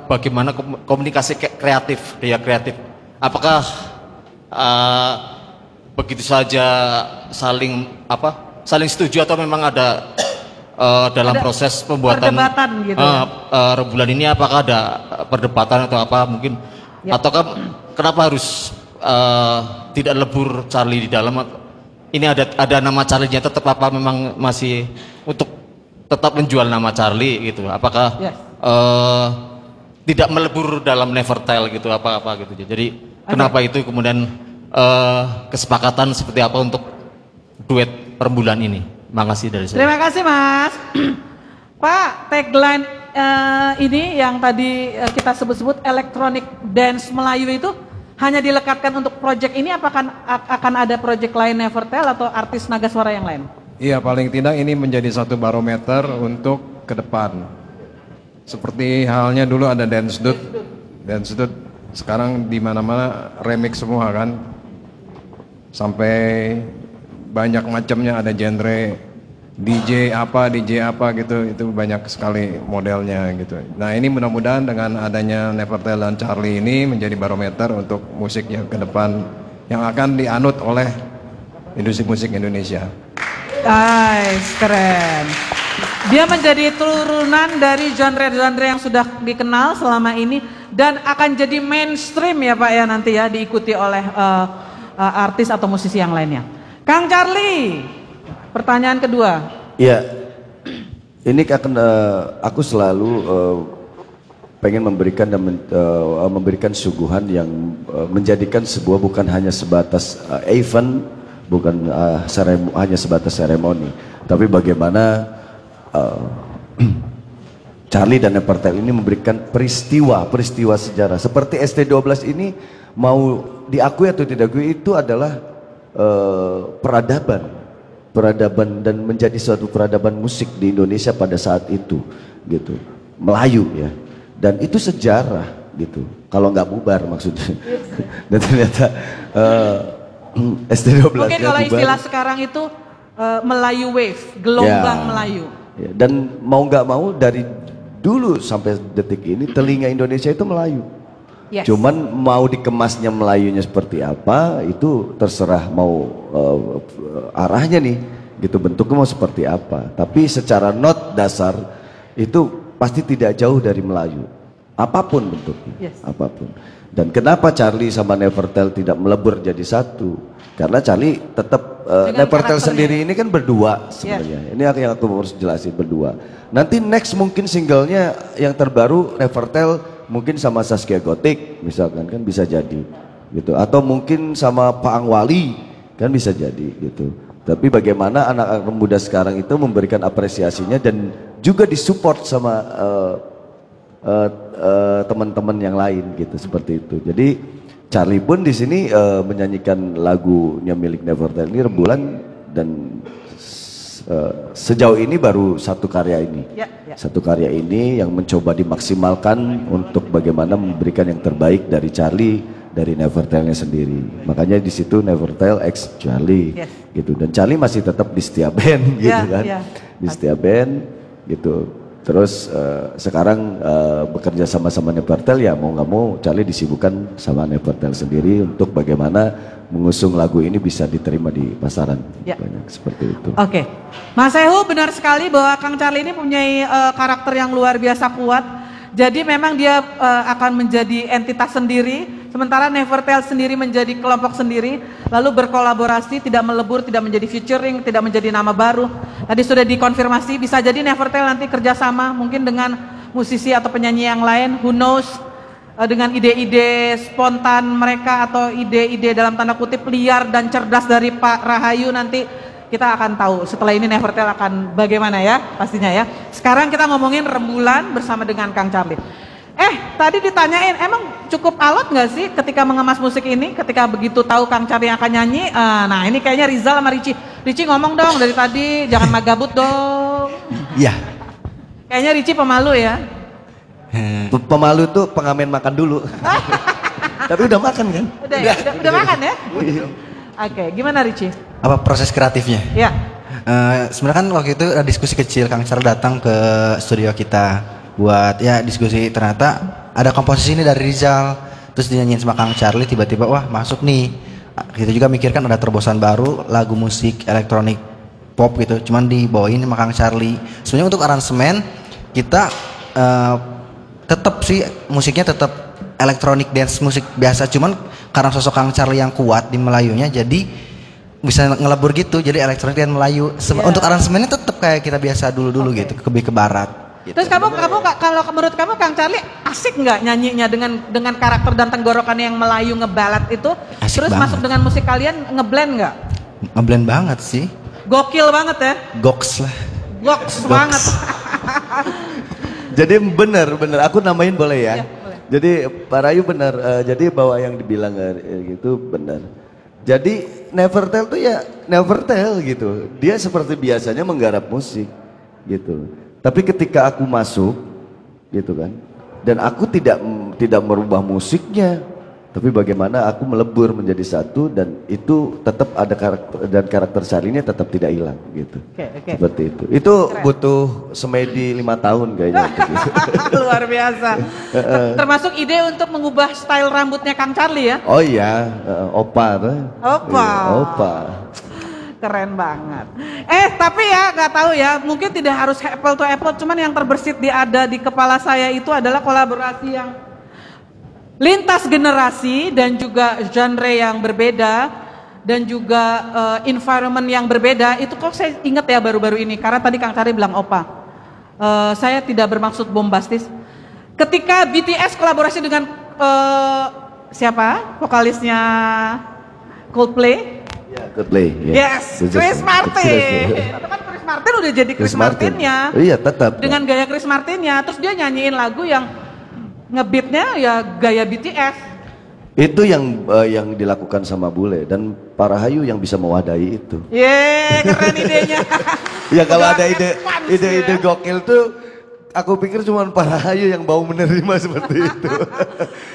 bagaimana komunikasi kreatif, dia kreatif. Apakah begitu saja saling setuju atau memang ada dalam proses pembuatan perdebatan gitu. Rembulan ini apakah ada perdebatan atau apa mungkin ataukah kenapa harus tidak lebur Charlie di dalam? Ini ada nama Charlie-nya tetap apa memang masih untuk tetap menjual nama Charlie gitu. Apakah tidak melebur dalam Nevertell gitu apa gitu. Jadi kenapa itu kemudian kesepakatan seperti apa untuk duet Rembulan ini? Makasih dari saya. Terima kasih Mas. Pak, tagline ini yang tadi kita sebut-sebut Electronic Dance Melayu itu hanya dilekatkan untuk project ini, apakah akan ada project lain Nevertell atau artis Nagaswara yang lain? Iya, paling tidak ini menjadi satu barometer untuk ke depan. Seperti halnya dulu ada Dance Dude. Sekarang di mana-mana remix semua kan. Sampai banyak macamnya, ada genre DJ apa gitu. Itu banyak sekali modelnya gitu. Nah, ini mudah-mudahan dengan adanya Nevertell dan Charlie ini menjadi barometer untuk musik yang ke depan yang akan dianut oleh industri musik Indonesia. Guys, keren. Dia menjadi turunan dari genre-genre yang sudah dikenal selama ini dan akan jadi mainstream ya Pak ya nanti ya, diikuti oleh artis atau musisi yang lainnya. Kang Charlie, pertanyaan kedua. Iya, ini aku selalu pengen memberikan dan memberikan suguhan yang menjadikan sebuah bukan hanya sebatas event, bukan hanya sebatas seremoni, tapi bagaimana Charlie dan Nevertell ini memberikan peristiwa sejarah seperti ST12 ini, mau diakui atau tidak diakui itu adalah peradaban dan menjadi suatu peradaban musik di Indonesia pada saat itu gitu, Melayu ya, dan itu sejarah gitu, kalau nggak bubar maksudnya. Dan ternyata ST12 mungkin kalau istilah sekarang itu Melayu Wave, gelombang Melayu. Dan mau nggak mau dari dulu sampai detik ini telinga Indonesia itu Melayu. Yes. Cuman mau dikemasnya Melayunya seperti apa itu terserah mau arahnya nih gitu, bentuknya mau seperti apa. Tapi secara not dasar itu pasti tidak jauh dari Melayu. Apapun bentuknya, yes, apapun. Dan kenapa Charlie sama Nevertell tidak melebur jadi satu? Karena Charlie tetap Nevertell sendiri ini kan berdua sebenarnya. Yeah. Ini yang aku harus jelasin, berdua. Nanti next mungkin singlenya yang terbaru Nevertell mungkin sama Saskia Gotik misalkan, kan bisa jadi gitu. Atau mungkin sama Pak Angwali, kan bisa jadi gitu. Tapi bagaimana anak-anak muda sekarang itu memberikan apresiasinya dan juga disupport sama teman-teman yang lain gitu, seperti itu. Jadi Charlie pun di sini menyanyikan lagunya milik Nevertell ini, Rembulan, dan sejauh ini baru satu karya ini, ya, ya. Satu karya ini yang mencoba dimaksimalkan untuk bagaimana memberikan yang terbaik dari Charlie, dari Nevertellnya sendiri. Makanya di situ Nevertell X Charlie, yes, gitu. Dan Charlie masih tetap di setiap band gitu, ya, kan, ya, di setiap band gitu. Terus sekarang bekerja sama-sama Nevertell, ya mau nggak mau Charlie disibukkan sama Nevertell sendiri untuk bagaimana mengusung lagu ini bisa diterima di pasaran, ya, banyak seperti itu. Oke, okay. Mas Ehu, benar sekali bahwa Kang Charlie ini punya karakter yang luar biasa kuat. Jadi memang dia akan menjadi entitas sendiri, sementara Nevertell sendiri menjadi kelompok sendiri, lalu berkolaborasi, tidak melebur, tidak menjadi featuring, tidak menjadi nama baru. Tadi sudah dikonfirmasi, bisa jadi Nevertell nanti kerjasama mungkin dengan musisi atau penyanyi yang lain, who knows, dengan ide-ide spontan mereka atau ide-ide dalam tanda kutip liar dan cerdas dari Pak Rahayu. Nanti kita akan tahu setelah ini Nevertell akan bagaimana, ya, pastinya, ya. Sekarang kita ngomongin Rembulan bersama dengan Kang Charlie. Tadi ditanyain, emang cukup alot gak sih ketika mengemas musik ini? Ketika begitu tahu Kang Charlie akan nyanyi, nah ini kayaknya Rizal sama Ricci ngomong dong dari tadi, jangan magabut dong. Iya. Kayaknya Ricci pemalu, ya? Pemalu tuh pengamen makan dulu. Tapi udah makan kan? Udah makan, ya? Oke, gimana Ricci? Apa proses kreatifnya? Iya. Sebenarnya kan waktu itu ada diskusi kecil, Kang Charlie datang ke studio kita buat ya diskusi, ternyata ada komposisi ini dari Rizal, terus dinyanyiin sama Kang Charlie, tiba-tiba wah masuk nih. Kita juga mikirkan ada terobosan baru, lagu musik elektronik pop gitu, cuman dibawain sama Kang Charlie. Sebenarnya untuk aransemen kita tetap sih musiknya tetap elektronik dance, musik biasa, cuman karena sosok Kang Charlie yang kuat di Melayunya jadi bisa ngelebur gitu, jadi elektronik dan Melayu. Yeah. Untuk aransemennya tetap kayak kita biasa dulu-dulu, okay, gitu, lebih ke barat. Gitu. Terus kamu kalau menurut kamu Kang Charlie asik nggak nyanyinya dengan karakter dan tenggorokannya yang Melayu ngebalat itu? Asik terus banget. Masuk dengan musik kalian ngeblend nggak? Ngeblend banget sih. Gokil banget, ya? Goks lah. Goks banget. Jadi bener, aku namain boleh, ya? Iya, boleh. Jadi Pak Rahayu bener, jadi bahwa yang dibilang gitu bener. Jadi Nevertell tuh ya Nevertell gitu. Dia seperti biasanya menggarap musik gitu. Tapi ketika aku masuk, gitu kan, dan aku tidak merubah musiknya, tapi bagaimana aku melebur menjadi satu dan itu tetap ada karakter, dan karakter Charlie-nya tetap tidak hilang gitu, okay. Seperti itu. Itu keren. Butuh semedi 5 tahun kayaknya. Gitu. Luar biasa. Termasuk ide untuk mengubah style rambutnya Kang Charlie, ya? Oh iya, opa. Keren banget. Tapi ya nggak tahu ya, mungkin tidak harus apple to apple, cuman yang terbersit ada di kepala saya itu adalah kolaborasi yang lintas generasi dan juga genre yang berbeda dan juga environment yang berbeda. Itu kok saya ingat ya baru-baru ini, karena tadi Kang Charlie bilang opa. Saya tidak bermaksud bombastis. Ketika BTS kolaborasi dengan siapa? Vokalisnya Coldplay. Coldplay, yeah. Yes, Chris Martin. Itu kan Chris Martin udah jadi Chris Martinnya. Iya, tetap. Dengan gaya Chris Martinnya, terus dia nyanyiin lagu yang ngebeatnya ya gaya BTS. Itu yang dilakukan sama Bule dan Pak Rahayu yang bisa mewadahi itu. Yeay, keren idenya. Ya kalau ada ide-ide gokil tuh aku pikir cuma Pak Rahayu yang mau menerima seperti itu.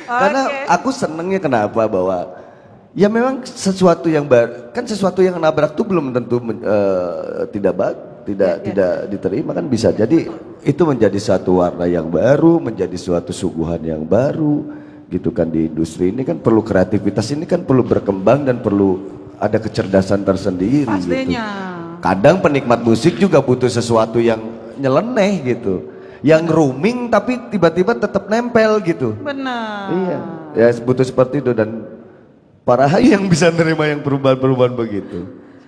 Karena aku senengnya kenapa bahwa ya memang sesuatu yang kan sesuatu yang nabrak tuh belum tentu tidak bagus, tidak diterima kan bisa jadi itu menjadi satu warna yang baru, menjadi suatu suguhan yang baru gitu kan. Di industri ini kan perlu kreativitas, ini kan perlu berkembang dan perlu ada kecerdasan tersendiri gitu. Kadang penikmat musik juga butuh sesuatu yang nyeleneh gitu, yang rooming tapi tiba-tiba tetap nempel gitu. Benar. Iya, ya butuh seperti itu. Dan para Rahayu yang bisa nerima yang perubahan-perubahan begitu.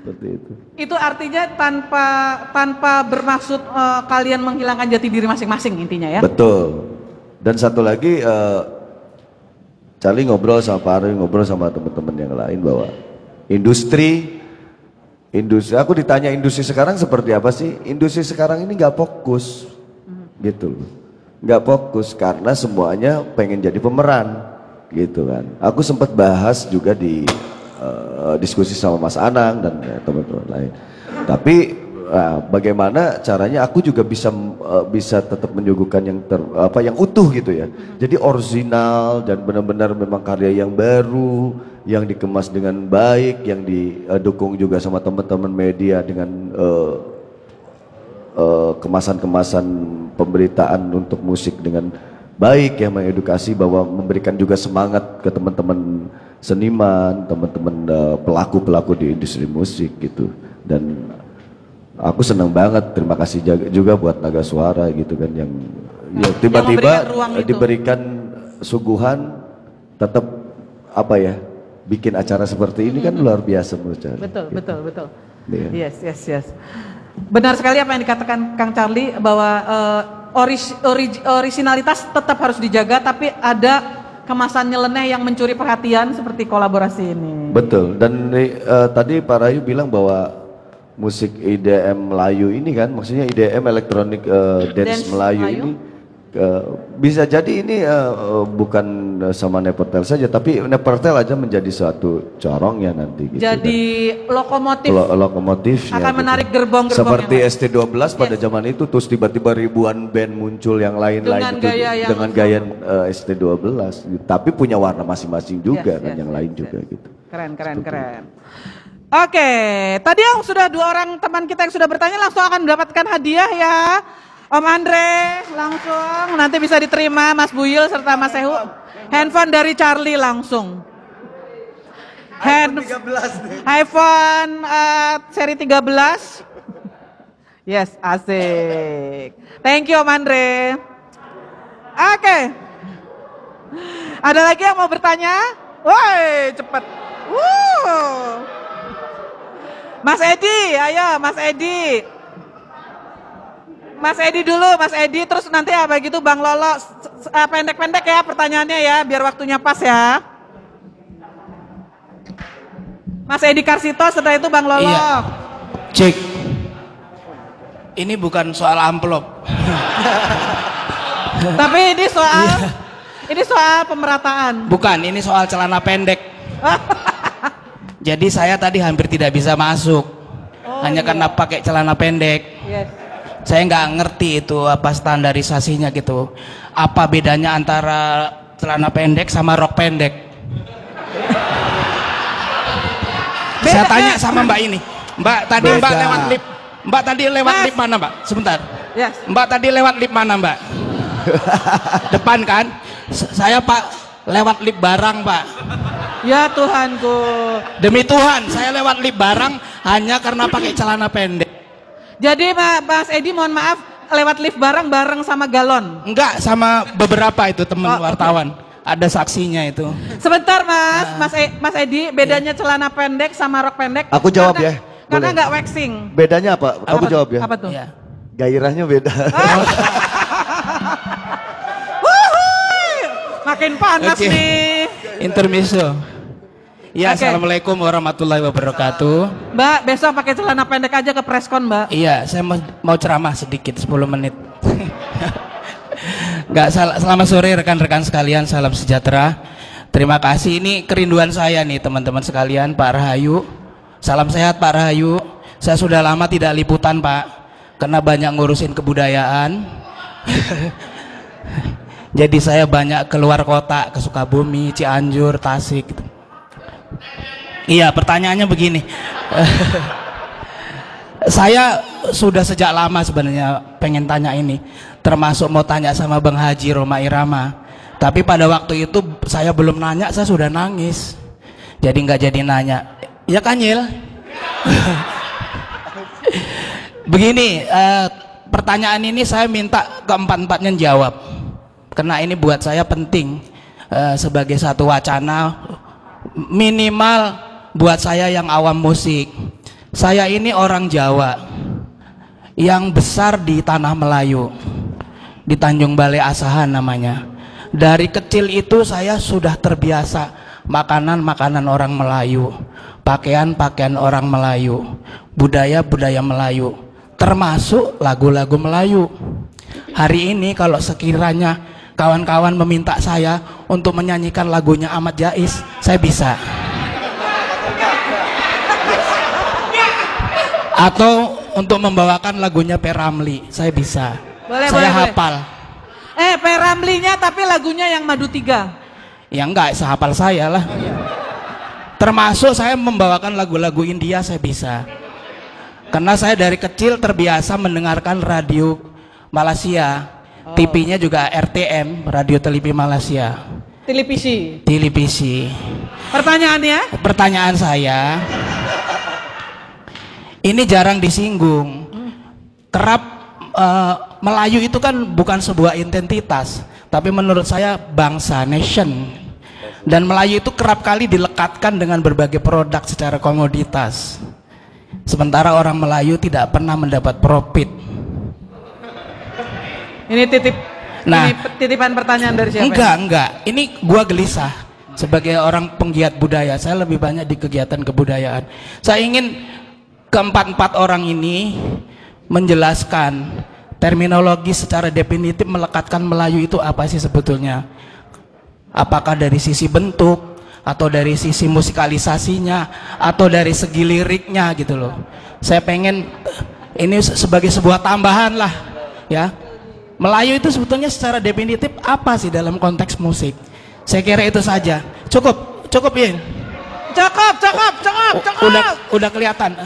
Seperti itu. Itu artinya tanpa bermaksud kalian menghilangkan jati diri masing-masing intinya ya. Betul. Dan satu lagi Charlie ngobrol sama Pak Arwi, ngobrol sama teman-teman yang lain bahwa industri aku ditanya industri sekarang seperti apa sih? Industri sekarang ini nggak fokus. Gitu loh. Nggak fokus karena semuanya pengen jadi pemeran gitu kan. Aku sempat bahas juga di diskusi sama Mas Anang dan teman-teman lain. Tapi bagaimana caranya aku juga bisa tetap menyuguhkan yang yang utuh gitu ya. Jadi original dan benar-benar memang karya yang baru, yang dikemas dengan baik, yang didukung juga sama teman-teman media dengan kemasan-kemasan pemberitaan untuk musik dengan baik yang mengedukasi, bahwa memberikan juga semangat ke teman-teman seniman, teman-teman pelaku-pelaku di industri musik gitu. Dan aku senang banget, terima kasih juga buat Nagaswara gitu kan yang tiba-tiba diberikan suguhan tetap apa ya, bikin acara seperti ini kan luar biasa menurut saya. Betul, gitu. Betul. Yeah. Yes. Benar sekali apa yang dikatakan Kang Charlie bahwa originalitas tetap harus dijaga, tapi ada kemasan nyeleneh yang mencuri perhatian seperti kolaborasi ini. Betul. Dan tadi Pak Rahayu bilang bahwa musik IDM Melayu ini kan, maksudnya IDM Electronic Dance Melayu ini bisa jadi ini bukan sama Nevertell saja, tapi Nevertell aja menjadi suatu corongnya nanti. Gitu, jadi kan? Lokomotifnya. Akan menarik gitu. Gerbong-gerbong. Seperti ST12 pada zaman itu, terus tiba-tiba ribuan band muncul yang lain-lain dengan gaya ST12, tapi punya warna masing-masing juga kan, yang lain juga gitu. Keren. Oke, tadi yang sudah dua orang teman kita yang sudah bertanya langsung akan mendapatkan hadiah ya. Om Andre langsung nanti bisa diterima Mas Buyul serta Mas Sehu. Handphone dari Charlie langsung. iPhone seri 13. Yes, asik. Thank you Om Andre. Oke. Ada lagi yang mau bertanya? Woi, cepat. Mas Edi, ayo Mas Edi. Mas Edi dulu, Mas Edi, terus nanti apa gitu Bang Lolo, pendek-pendek ya pertanyaannya ya, biar waktunya pas ya. Mas Edi Karsito, setelah itu Bang Lolo. Iya. Cek, ini bukan soal amplop. Tapi ini soal, ini soal pemerataan. Bukan, ini soal celana pendek. Jadi saya tadi hampir tidak bisa masuk, hanya karena pakai celana pendek. Yes. Saya nggak ngerti itu apa standarisasinya gitu. Apa bedanya antara celana pendek sama rok pendek? Saya tanya sama Mbak ini. Mbak tadi Mbak lewat lip. Mbak tadi lewat lip mana Mbak? Sebentar. Mbak tadi lewat lip mana Mbak? Depan kan? Saya Pak lewat lip barang Pak. Ya Tuhanku. Demi Tuhan, saya lewat lip barang hanya karena pakai celana pendek. Jadi Mas Edi mohon maaf lewat lift bareng sama galon? Enggak, sama beberapa itu teman wartawan. Okay. Ada saksinya itu. Sebentar Mas Edi, bedanya celana pendek sama rok pendek. Aku jawab ya. Karena enggak waxing. Bedanya apa? Aku jawab ya. Apa tuh? Ya. Gairahnya beda. Makin panas nih. Intermiso. Ya, okay. Assalamualaikum warahmatullahi wabarakatuh. Mbak, besok pakai celana pendek aja ke preskon, Mbak. Iya, saya mau ceramah sedikit 10 menit. Selamat sore rekan-rekan sekalian, salam sejahtera. Terima kasih, ini kerinduan saya nih teman-teman sekalian, Pak Rahayu. Salam sehat Pak Rahayu. Saya sudah lama tidak liputan, Pak, karena banyak ngurusin kebudayaan. Jadi saya banyak keluar kota, ke Sukabumi, Cianjur, Tasik gitu. Iya, pertanyaannya begini. Saya sudah sejak lama sebenarnya pengen tanya ini, termasuk mau tanya sama Bang Haji Roma Irama, tapi pada waktu itu saya belum nanya, saya sudah nangis, jadi nggak jadi nanya. Ya kan Yil? Begini, pertanyaan ini saya minta keempat-empatnya jawab, karena ini buat saya penting sebagai satu wacana, minimal buat saya yang awam musik. Saya ini orang Jawa yang besar di tanah Melayu, di Tanjung Balai Asahan namanya. Dari kecil itu saya sudah terbiasa makanan-makanan orang Melayu, pakaian-pakaian orang Melayu, budaya-budaya Melayu, termasuk lagu-lagu Melayu. Hari ini kalau sekiranya kawan-kawan meminta saya untuk menyanyikan lagunya Ahmad Jais, saya bisa. Atau untuk membawakan lagunya P Ramli, saya bisa. Boleh, saya boleh, hafal. Boleh. P Ramlinya tapi lagunya yang Madu 3. Ya enggak, sehafal saya lah. Termasuk saya membawakan lagu-lagu India, saya bisa. Karena saya dari kecil terbiasa mendengarkan radio Malaysia. Oh. TV-nya juga RTM, Radio Televisi Malaysia. Televisi. Televisi. Pertanyaannya? Pertanyaan saya. Ini jarang disinggung, kerap Melayu itu kan bukan sebuah identitas, tapi menurut saya bangsa, nation, dan Melayu itu kerap kali dilekatkan dengan berbagai produk secara komoditas, sementara orang Melayu tidak pernah mendapat profit. Ini titipan pertanyaan dari siapa? Enggak, ini gua gelisah sebagai orang penggiat budaya, saya lebih banyak di kegiatan kebudayaan. Saya ingin keempat-empat orang ini menjelaskan terminologi secara definitif melekatkan Melayu itu apa sih sebetulnya. Apakah dari sisi bentuk, atau dari sisi musikalisasinya, atau dari segi liriknya gitu loh. Saya pengen ini sebagai sebuah tambahan lah ya. Melayu itu sebetulnya secara definitif apa sih dalam konteks musik? Saya kira itu saja. Cukup, cukup ya. Cukup, cukup, cukup, cukup. Udah kelihatan.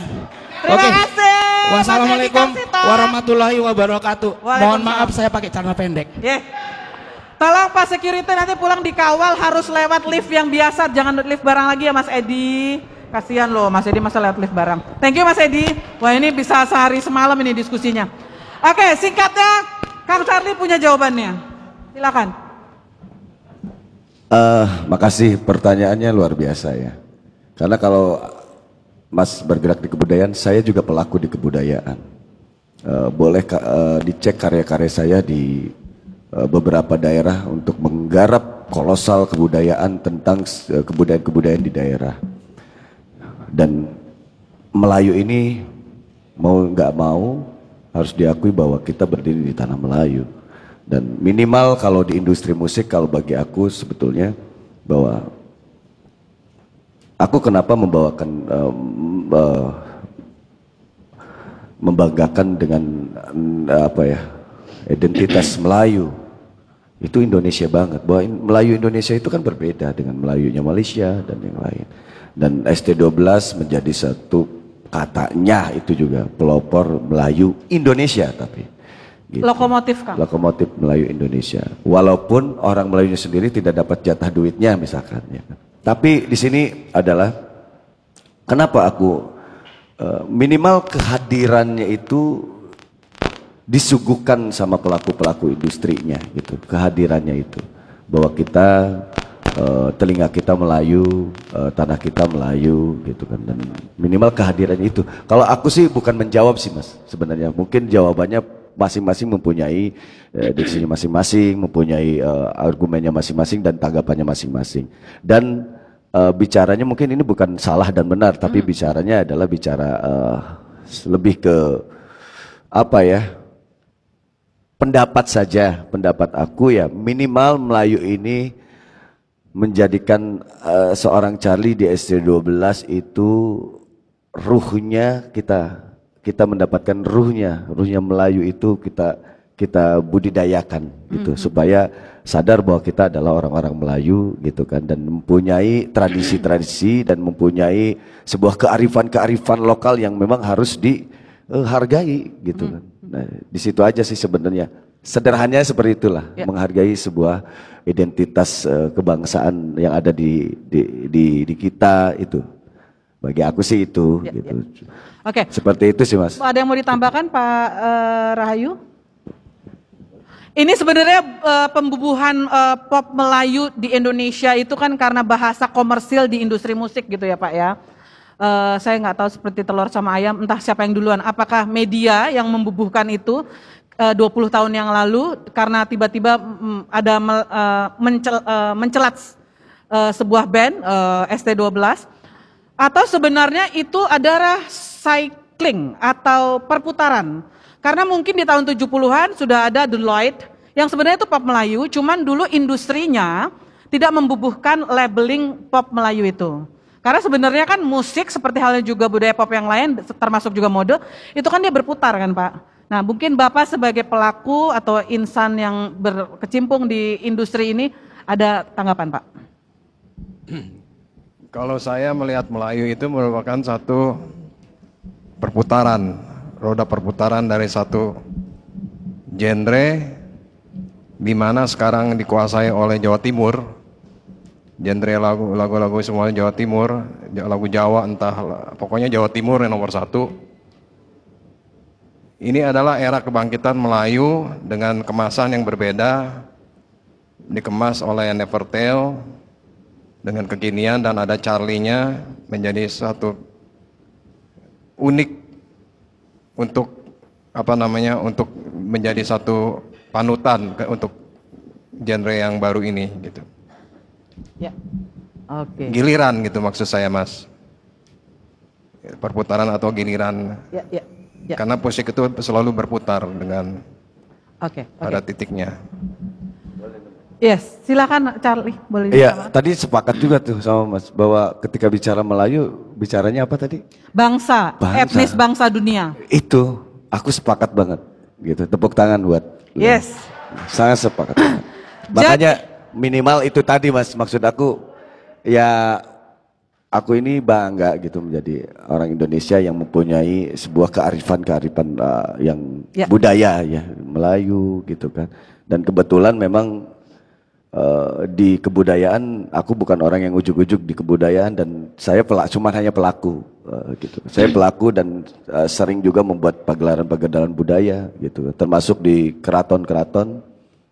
Terima kasih. Wassalamualaikum warahmatullahi wabarakatuh. Mohon maaf saya pakai celana pendek. Yeah. Tolong Pak Security nanti pulang dikawal, harus lewat lift yang biasa, jangan lift barang lagi ya Mas Edi. Kasihan loh Mas Edi masa lewat lift barang. Thank you Mas Edi. Wah ini bisa sehari semalam ini diskusinya. Oke, singkatnya Kang Charlie punya jawabannya. Silakan. Makasih pertanyaannya luar biasa ya. Karena kalau Mas bergerak di kebudayaan, saya juga pelaku di kebudayaan. Boleh dicek karya-karya saya di beberapa daerah untuk menggarap kolosal kebudayaan tentang kebudayaan-kebudayaan di daerah. Dan Melayu ini mau nggak mau harus diakui bahwa kita berdiri di tanah Melayu. Dan minimal kalau di industri musik, kalau bagi aku sebetulnya bahwa aku kenapa membawakan membanggakan dengan apa ya, identitas Melayu itu Indonesia banget, bahwa Melayu Indonesia itu kan berbeda dengan Melayunya Malaysia dan yang lain. Dan ST12 menjadi satu katanya itu juga pelopor Melayu Indonesia, tapi gitu. Lokomotif kan? Lokomotif Melayu Indonesia, walaupun orang Melayunya sendiri tidak dapat jatah duitnya misalkan ya kan. Tapi di sini adalah kenapa aku minimal kehadirannya itu disuguhkan sama pelaku-pelaku industrinya gitu, kehadirannya itu bahwa kita telinga kita Melayu, tanah kita Melayu gitu kan, dan minimal kehadirannya itu. Kalau aku sih bukan menjawab sih Mas sebenarnya, mungkin jawabannya masing-masing mempunyai diksinya masing-masing, mempunyai argumennya masing-masing dan tanggapannya masing-masing. Dan bicaranya mungkin ini bukan salah dan benar, tapi bicaranya adalah bicara lebih ke apa ya, pendapat saja, pendapat aku ya. Minimal Melayu ini menjadikan seorang Charlie di ST12 itu ruhnya kita mendapatkan ruhnya Melayu itu kita budidayakan gitu, supaya sadar bahwa kita adalah orang-orang Melayu gitu kan, dan mempunyai tradisi-tradisi dan mempunyai sebuah kearifan-kearifan lokal yang memang harus di hargai gitu kan. Nah, di situ aja sih sebenarnya. Sederhananya seperti itulah, ya. Menghargai sebuah identitas kebangsaan yang ada di kita itu. Bagi aku sih itu. Ya, gitu. Ya. Oke. Seperti itu sih Mas. Ada yang mau ditambahkan Pak Rahayu? Ini sebenarnya pembubuhan pop Melayu di Indonesia itu kan karena bahasa komersil di industri musik gitu ya Pak ya. Saya nggak tahu seperti telur sama ayam, entah siapa yang duluan. Apakah media yang membubuhkan itu 20 tahun yang lalu karena tiba-tiba ada mencelat sebuah band ST12. Atau sebenarnya itu adalah cycling atau perputaran. Karena mungkin di tahun 70-an sudah ada The Lloyd yang sebenarnya itu pop Melayu, cuman dulu industrinya tidak membubuhkan labeling pop Melayu itu. Karena sebenarnya kan musik seperti halnya juga budaya pop yang lain, termasuk juga mode, itu kan dia berputar kan Pak. Nah mungkin Bapak sebagai pelaku atau insan yang berkecimpung di industri ini, ada tanggapan Pak? Kalau saya melihat Melayu itu merupakan satu perputaran, roda perputaran dari satu genre di mana sekarang dikuasai oleh Jawa Timur, genre lagu-lagu semuanya Jawa Timur, lagu Jawa entah, pokoknya Jawa Timur yang nomor satu. Ini adalah era kebangkitan Melayu dengan kemasan yang berbeda, dikemas oleh Nevertell dengan kekinian dan ada Charlie-nya, menjadi satu unik untuk apa namanya, untuk menjadi satu panutan untuk genre yang baru ini gitu. Ya. Oke. Okay. Giliran gitu maksud saya Mas. Perputaran atau giliran. Ya, ya, ya. Karena musik itu selalu berputar dengan pada titiknya. Yes, silakan Charlie. Boleh. Iya, tadi sepakat juga tuh sama Mas bahwa ketika bicara Melayu, bicaranya apa tadi? Bangsa, etnis bangsa dunia. Itu, aku sepakat banget gitu. Tepuk tangan buat. Yes. Sangat sepakat. Makanya minimal itu tadi Mas, maksud aku ya aku ini bangga gitu menjadi orang Indonesia yang mempunyai sebuah kearifan-kearifan yang budaya ya, Melayu gitu kan. Dan kebetulan memang di kebudayaan, aku bukan orang yang ujuk-ujuk di kebudayaan dan saya cuma hanya pelaku gitu. Saya pelaku dan sering juga membuat pagelaran-pagelaran budaya gitu. Termasuk di keraton-keraton,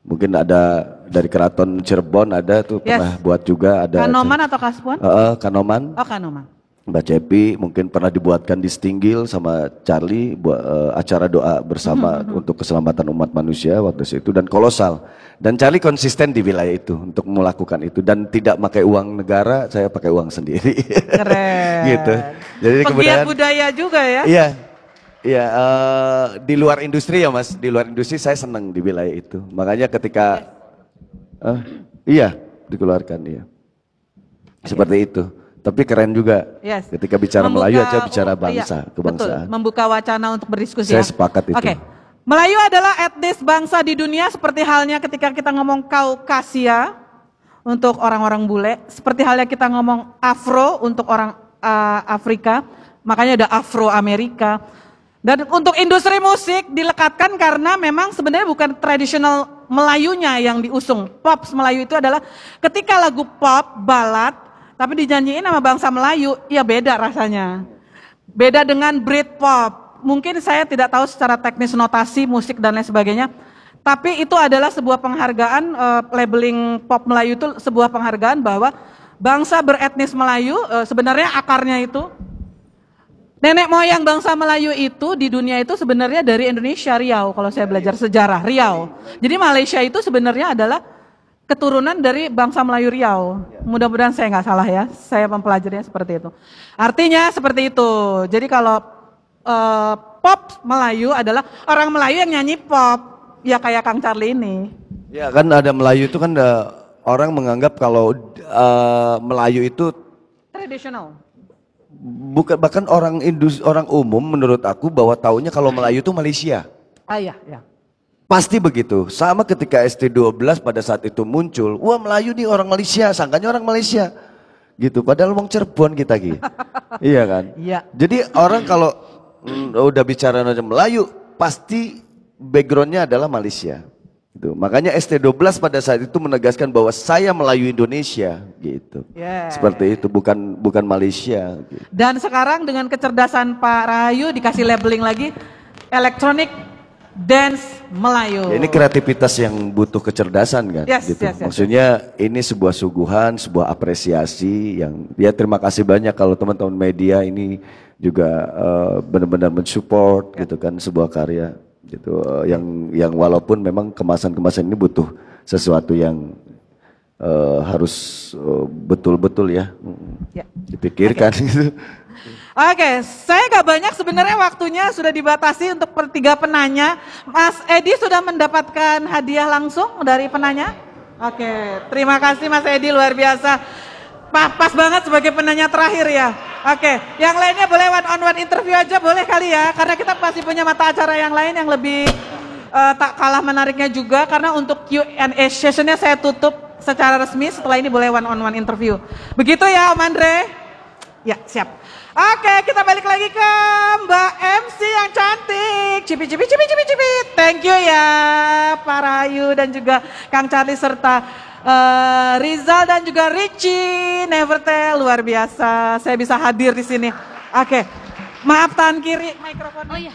mungkin ada dari Keraton Cirebon ada tuh pernah buat juga ada. Kanoman atau Kasuan? Kanoman. Oh Kanoman. Mbak Cepi mungkin pernah dibuatkan di Stinggil sama Charlie buat acara doa bersama untuk keselamatan umat manusia waktu itu dan kolosal. Dan Charlie konsisten di wilayah itu untuk melakukan itu dan tidak pakai uang negara, saya pakai uang sendiri. Keren. Gitu. Jadi kemudian budaya juga ya. Iya. Iya, di luar industri ya Mas, di luar industri saya senang di wilayah itu. Makanya ketika iya, dikeluarkan iya. Seperti itu. Tapi keren juga, ketika bicara Melayu aja bicara bangsa, kebangsaan. Betul, membuka wacana untuk berdiskusi. Saya sepakat itu. Okay. Melayu adalah etnis bangsa di dunia seperti halnya ketika kita ngomong Kaukasia untuk orang-orang bule. Seperti halnya kita ngomong Afro untuk orang Afrika, makanya ada Afro Amerika. Dan untuk industri musik dilekatkan karena memang sebenarnya bukan tradisional Melayunya yang diusung. Pop Melayu itu adalah ketika lagu pop, balad, tapi dinyanyiin sama bangsa Melayu, ya beda rasanya. Beda dengan Britpop. Mungkin saya tidak tahu secara teknis notasi, musik dan lain sebagainya. Tapi itu adalah sebuah penghargaan, labeling pop Melayu itu sebuah penghargaan bahwa bangsa beretnis Melayu sebenarnya akarnya itu. Nenek moyang bangsa Melayu itu di dunia itu sebenarnya dari Indonesia, Riau. Kalau saya belajar sejarah, Riau. Jadi Malaysia itu sebenarnya adalah keturunan dari bangsa Melayu Riau. Mudah-mudahan saya nggak salah ya, saya mempelajarinya seperti itu. Artinya seperti itu, jadi kalau pop Melayu adalah orang Melayu yang nyanyi pop, ya kayak Kang Charlie ini. Ya kan ada Melayu itu kan orang menganggap kalau Melayu itu tradisional. Bukan, bahkan orang umum menurut aku bahwa taunya kalau Melayu itu Malaysia. Ah iya, iya. Pasti begitu, sama ketika ST12 pada saat itu muncul, wah Melayu nih orang Malaysia, sangkanya orang Malaysia gitu, padahal orang Cirebon kita gitu. Iya kan? Iya. Jadi orang kalau udah bicara Melayu, pasti backgroundnya adalah Malaysia. Gitu. Makanya ST12 pada saat itu menegaskan bahwa saya Melayu Indonesia, gitu. Yeah. Seperti itu, bukan Malaysia. Gitu. Dan sekarang dengan kecerdasan Pak Rahayu dikasih labeling lagi, Electronic Dance Melayu. Ya, ini kreativitas yang butuh kecerdasan kan, yes, gitu. Yes, yes, maksudnya ini sebuah suguhan, sebuah apresiasi yang ya terima kasih banyak kalau teman-teman media ini juga benar-benar mensupport, yeah, gitu kan, sebuah karya. Gitu, yang walaupun memang kemasan-kemasan ini butuh sesuatu yang harus betul-betul ya dipikirkan. Oke, gitu. Okay, saya gak banyak sebenarnya, waktunya sudah dibatasi untuk tiga penanya. Mas Edi sudah mendapatkan hadiah langsung dari penanya. Oke, okay, terima kasih Mas Edi, luar biasa. Pas banget sebagai penanya terakhir ya. Oke, yang lainnya boleh one on one interview aja boleh kali ya, karena kita pasti punya mata acara yang lain yang lebih tak kalah menariknya juga, karena untuk Q&A sessionnya saya tutup secara resmi, setelah ini boleh one on one interview. Begitu ya Om Andre? Ya, siap. Oke, kita balik lagi ke Mbak MC yang cantik. Cipi. Thank you ya Pak Rahayu dan juga Kang Charlie serta Rizal dan juga Ricci, Nevertell, luar biasa. Saya bisa hadir di sini. Oke, okay. Maaf tahan kiri mikrofonnya. Oh iya.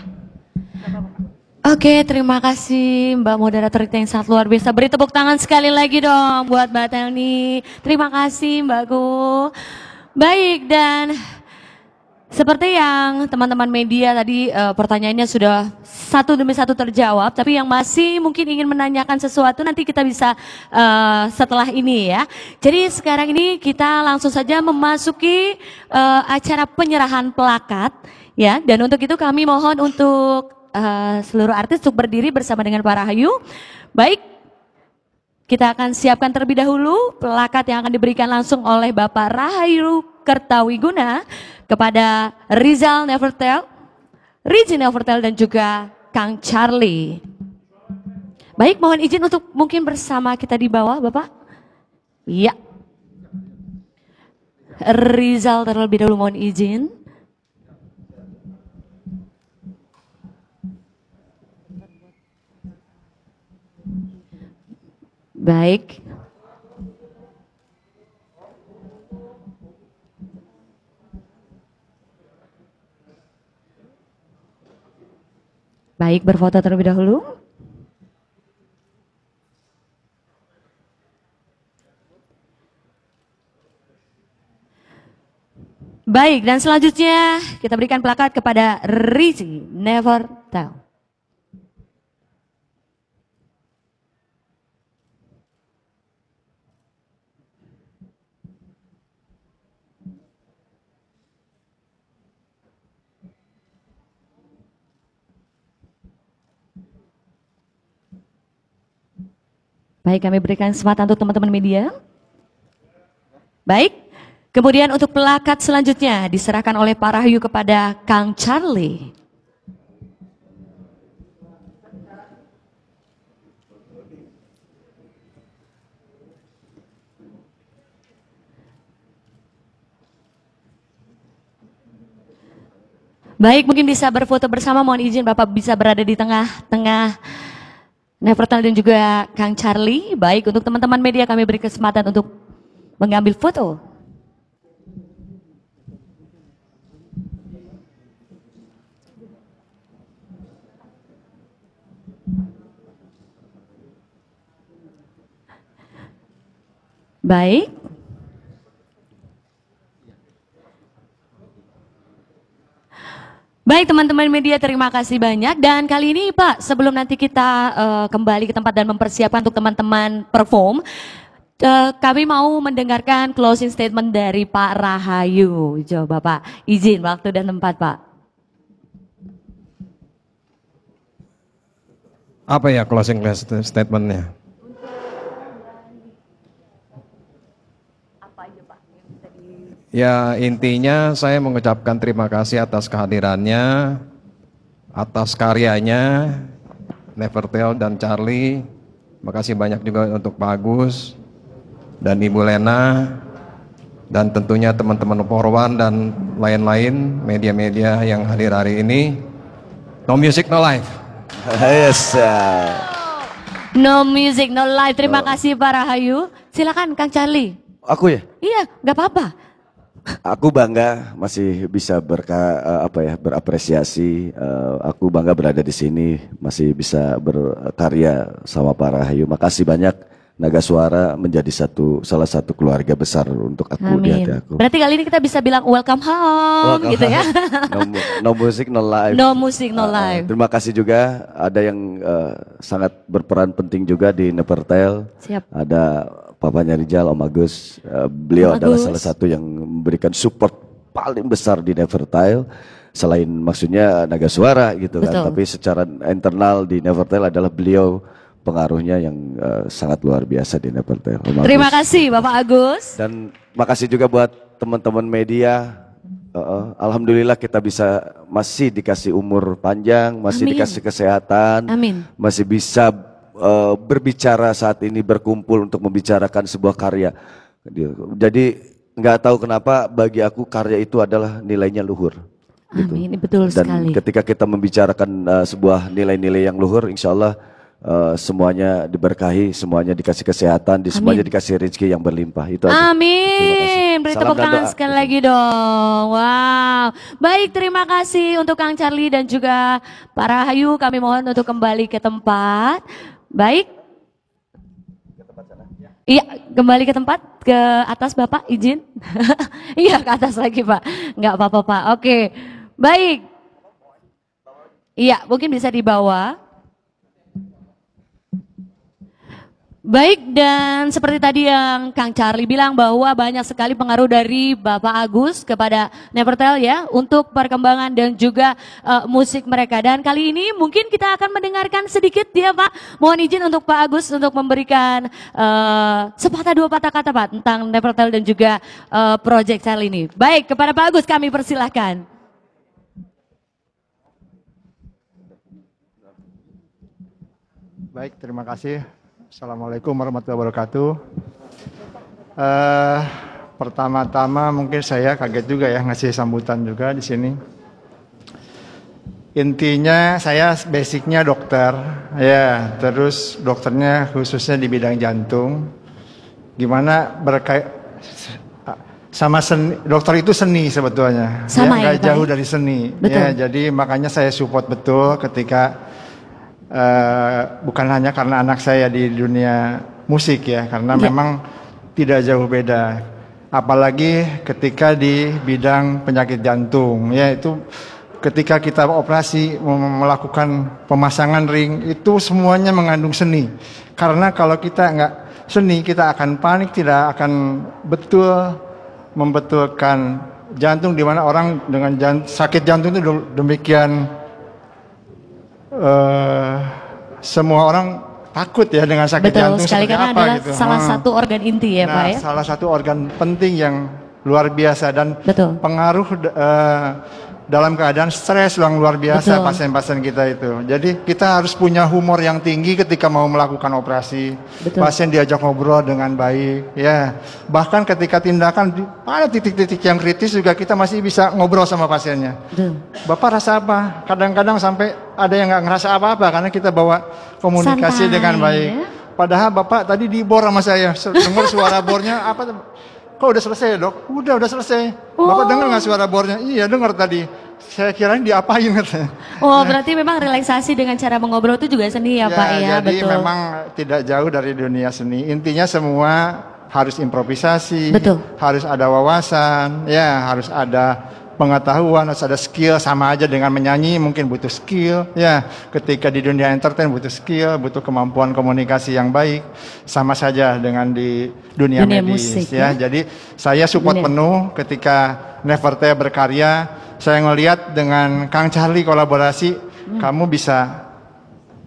Oke, okay, terima kasih Mbak moderator yang sangat luar biasa. Beri tepuk tangan sekali lagi dong buat Mbak Telni. Terima kasih Mbakku. Baik, dan seperti yang teman-teman media tadi pertanyaannya sudah satu demi satu terjawab, tapi yang masih mungkin ingin menanyakan sesuatu nanti kita bisa setelah ini ya. Jadi sekarang ini kita langsung saja memasuki acara penyerahan plakat ya, dan untuk itu kami mohon untuk seluruh artis untuk berdiri bersama dengan Pak Rahayu. Baik, kita akan siapkan terlebih dahulu plakat yang akan diberikan langsung oleh Bapak Rahayu Kertawiguna kepada Rizal Nevertell, Rizky Nevertell dan juga Kang Charlie. Baik, mohon izin untuk mungkin bersama kita di bawah, Bapak. Ya. Rizal terlebih dahulu mohon izin. Baik. Baik, berfoto terlebih dahulu. Baik, dan selanjutnya kita berikan plakat kepada Rizky Nevertell. Baik, kami berikan kesempatan untuk teman-teman media. Baik, kemudian untuk plakat selanjutnya diserahkan oleh Pak Rahayu kepada Kang Charlie. Baik, mungkin bisa berfoto bersama, mohon izin Bapak bisa berada di tengah-tengah Nevertell dan juga Kang Charlie. Baik, untuk teman-teman media kami beri kesempatan untuk mengambil foto. Baik. Baik teman-teman media, terima kasih banyak. Dan kali ini Pak, sebelum nanti kita kembali ke tempat dan mempersiapkan untuk teman-teman perform, kami mau mendengarkan closing statement dari Pak Rahayu. Coba Pak, izin waktu dan tempat Pak. Apa ya closing statementnya? Ya, intinya saya mengucapkan terima kasih atas kehadirannya, atas karyanya, Nevertell dan Charlie. Makasih banyak juga untuk Pak Agus dan Ibu Lena. dan tentunya teman-teman Porwan dan lain-lain media-media yang hadir hari ini. No music, no life. Yes. No music, no life. Terima kasih Pak Rahayu. Silakan Kang Charlie. Aku ya? Iya, nggak apa-apa. Aku bangga masih bisa berapresiasi. Aku bangga berada di sini, masih bisa berkarya sama Pak Rahayu. Makasih banyak. Nagaswara menjadi salah satu keluarga besar untuk aku, di hati aku. Berarti kali ini kita bisa bilang welcome home, welcome gitu home. Ya. No music, no life. No music, no life. Terima kasih juga ada yang sangat berperan penting juga di Nevertell. Siap. Ada papanya Rizal, Om Agus. Beliau adalah salah satu yang memberikan support paling besar di Nevertell. Selain maksudnya Nagaswara gitu. Betul. Kan, tapi secara internal di Nevertell adalah beliau. Pengaruhnya yang sangat luar biasa di Nevertell. Terima kasih Bapak Agus. Dan makasih juga buat teman-teman media. Alhamdulillah kita bisa masih dikasih umur panjang, masih Amin. Dikasih kesehatan, Amin. Masih bisa berbicara saat ini, berkumpul untuk membicarakan sebuah karya. Jadi nggak tahu kenapa bagi aku karya itu adalah nilainya luhur. Gitu. Amin, betul Dan sekali. Dan ketika kita membicarakan sebuah nilai-nilai yang luhur, insya Allah semuanya diberkahi, semuanya dikasih kesehatan, Amin. Semuanya dikasih rezeki yang berlimpah. Itu aja. Amin. Beri tepuk tangan sekali lagi dong. Wow. Baik, terima kasih untuk Kang Charlie dan juga Pak Rahayu. Kami mohon untuk kembali ke tempat. Baik. Iya, kembali ke tempat, ke atas Bapak, izin. Iya, ke atas lagi Pak. Enggak apa-apa Pak. Oke. Baik. Iya, mungkin bisa dibawa. Baik, dan seperti tadi yang Kang Charlie bilang bahwa banyak sekali pengaruh dari Bapak Agus kepada Nevertell ya untuk perkembangan dan juga musik mereka. Dan kali ini mungkin kita akan mendengarkan sedikit dia Pak. Mohon izin untuk Pak Agus untuk memberikan sepatah dua patah kata Pak tentang Nevertell dan juga project Charlie ini. Baik, kepada Pak Agus kami persilahkan. Baik, terima kasih. Assalamualaikum warahmatullahi wabarakatuh. Pertama-tama mungkin saya kaget juga ya ngasih sambutan juga di sini. Intinya saya basicnya dokter, ya terus dokternya khususnya di bidang jantung. Gimana berkait sama seni, dokter itu seni sebetulnya, sama ya, nggak jauh dari seni. Betul. Ya, jadi makanya saya support betul ketika. Bukan hanya karena anak saya di dunia musik ya, karena memang tidak jauh beda. Apalagi ketika di bidang penyakit jantung, yaitu ketika kita operasi melakukan pemasangan ring, itu semuanya mengandung seni. Karena kalau kita nggak seni, kita akan panik, tidak akan betul membetulkan jantung, di mana orang dengan sakit jantung itu demikian. Semua orang takut ya dengan sakit jantung sekali karena adalah gitu. Salah satu organ inti ya Pak ya. Salah satu organ penting yang luar biasa dan pengaruh dalam keadaan stres yang luar biasa pasien-pasien kita itu. Jadi kita harus punya humor yang tinggi ketika mau melakukan operasi. Betul. Pasien diajak ngobrol dengan baik ya. Bahkan ketika tindakan pada titik-titik yang kritis juga kita masih bisa ngobrol sama pasiennya. Betul. Bapak rasa apa? Kadang-kadang sampai ada yang nggak ngerasa apa-apa karena kita bawa komunikasi Santai, dengan baik. Ya? Padahal Bapak tadi dibor sama saya, dengar suara bornya apa? Kok udah selesai dok? Udah selesai. Oh. Bapak dengar nggak suara bornya? Iya dengar tadi. Saya kirain diapain katanya. Oh berarti memang relaksasi dengan cara mengobrol itu juga seni ya Pak ya? Jadi memang tidak jauh dari dunia seni. Intinya semua harus improvisasi, harus ada wawasan, ya harus ada pengetahuan, harus ada skill. Sama aja dengan menyanyi mungkin butuh skill ya, ketika di dunia entertain butuh skill, butuh kemampuan komunikasi yang baik. Sama saja dengan di dunia medis musik, ya. Jadi saya support penuh ketika Nevertell berkarya. Saya ngelihat dengan Kang Charlie kolaborasi, kamu bisa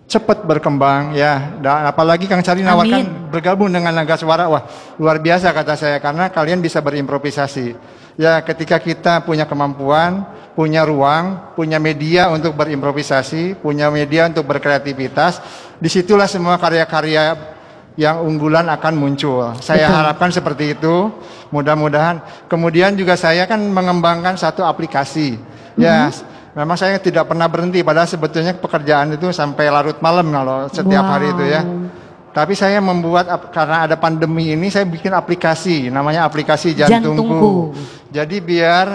cepat berkembang ya. Dan apalagi Kang Charlie nawarkan bergabung dengan Nagaswara. Wah luar biasa kata saya, karena kalian bisa berimprovisasi. Ya ketika kita punya kemampuan, punya ruang, punya media untuk berimprovisasi, punya media untuk berkreativitas, disitulah semua karya-karya yang unggulan akan muncul. Saya harapkan seperti itu, mudah-mudahan. Kemudian juga saya kan mengembangkan satu aplikasi. Ya, memang saya tidak pernah berhenti, padahal sebetulnya pekerjaan itu sampai larut malam kalau setiap hari itu ya. Tapi saya membuat, karena ada pandemi ini, saya bikin aplikasi, namanya aplikasi Jantungku. Jadi biar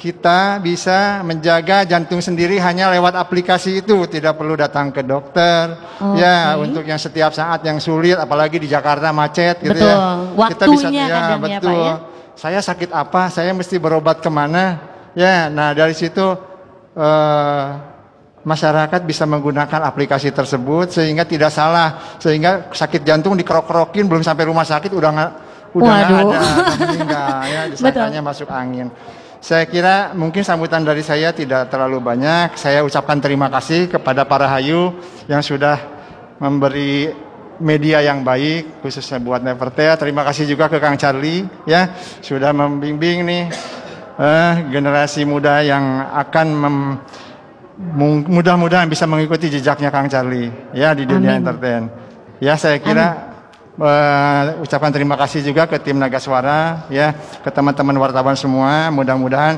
kita bisa menjaga jantung sendiri hanya lewat aplikasi itu, tidak perlu datang ke dokter. Ya, untuk yang setiap saat yang sulit, apalagi di Jakarta macet gitu ya. Waktunya kita bisa, ya, Pak, ya? Saya sakit apa, saya mesti berobat kemana. Ya, nah dari situ masyarakat bisa menggunakan aplikasi tersebut sehingga tidak salah, sehingga sakit jantung dikerok-kerokin belum sampai rumah sakit udah nggak ada meninggal ya, disangkanya masuk angin. Saya kira mungkin sambutan dari saya tidak terlalu banyak. Saya ucapkan terima kasih kepada para Rahayu yang sudah memberi media yang baik khususnya buat Nevertell. Terima kasih juga ke Kang Charlie ya sudah membimbing nih generasi muda yang akan mudah-mudahan bisa mengikuti jejaknya Kang Charlie ya di dunia entertain. Ya, saya kira ucapan terima kasih juga ke tim Nagaswara ya, ke teman-teman wartawan semua. Mudah-mudahan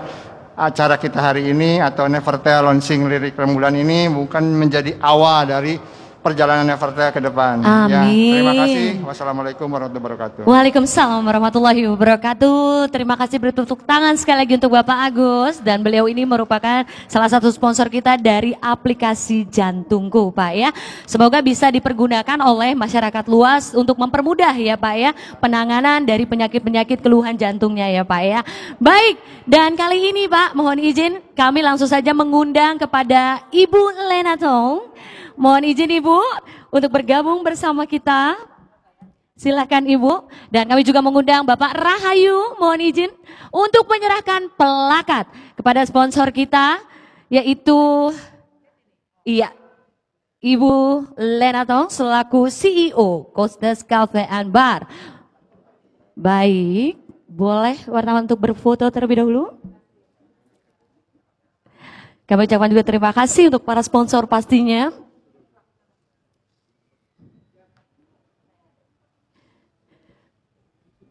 acara kita hari ini atau Nevertell launching lirik Rembulan ini bukan menjadi awal dari perjalanan Nevertell ke depan. Amin. Ya, terima kasih. Wassalamualaikum warahmatullahi wabarakatuh. Waalaikumsalam warahmatullahi wabarakatuh. Terima kasih, bertepuk tangan sekali lagi untuk Bapak Agus. Dan beliau ini merupakan salah satu sponsor kita dari aplikasi Jantungku, Pak ya. Semoga bisa dipergunakan oleh masyarakat luas untuk mempermudah ya Pak ya penanganan dari penyakit-penyakit keluhan jantungnya ya Pak ya. Baik, dan kali ini Pak mohon izin kami langsung saja mengundang kepada Ibu Lena Tong. Mohon izin Ibu untuk bergabung bersama kita. Silakan Ibu. Dan kami juga mengundang Bapak Rahayu, mohon izin untuk menyerahkan pelakat kepada sponsor kita yaitu Ibu Lena Tong selaku CEO Kostas Cafe and Bar. Baik, boleh wartawan untuk berfoto terlebih dahulu? Kami ucapkan juga terima kasih untuk para sponsor pastinya.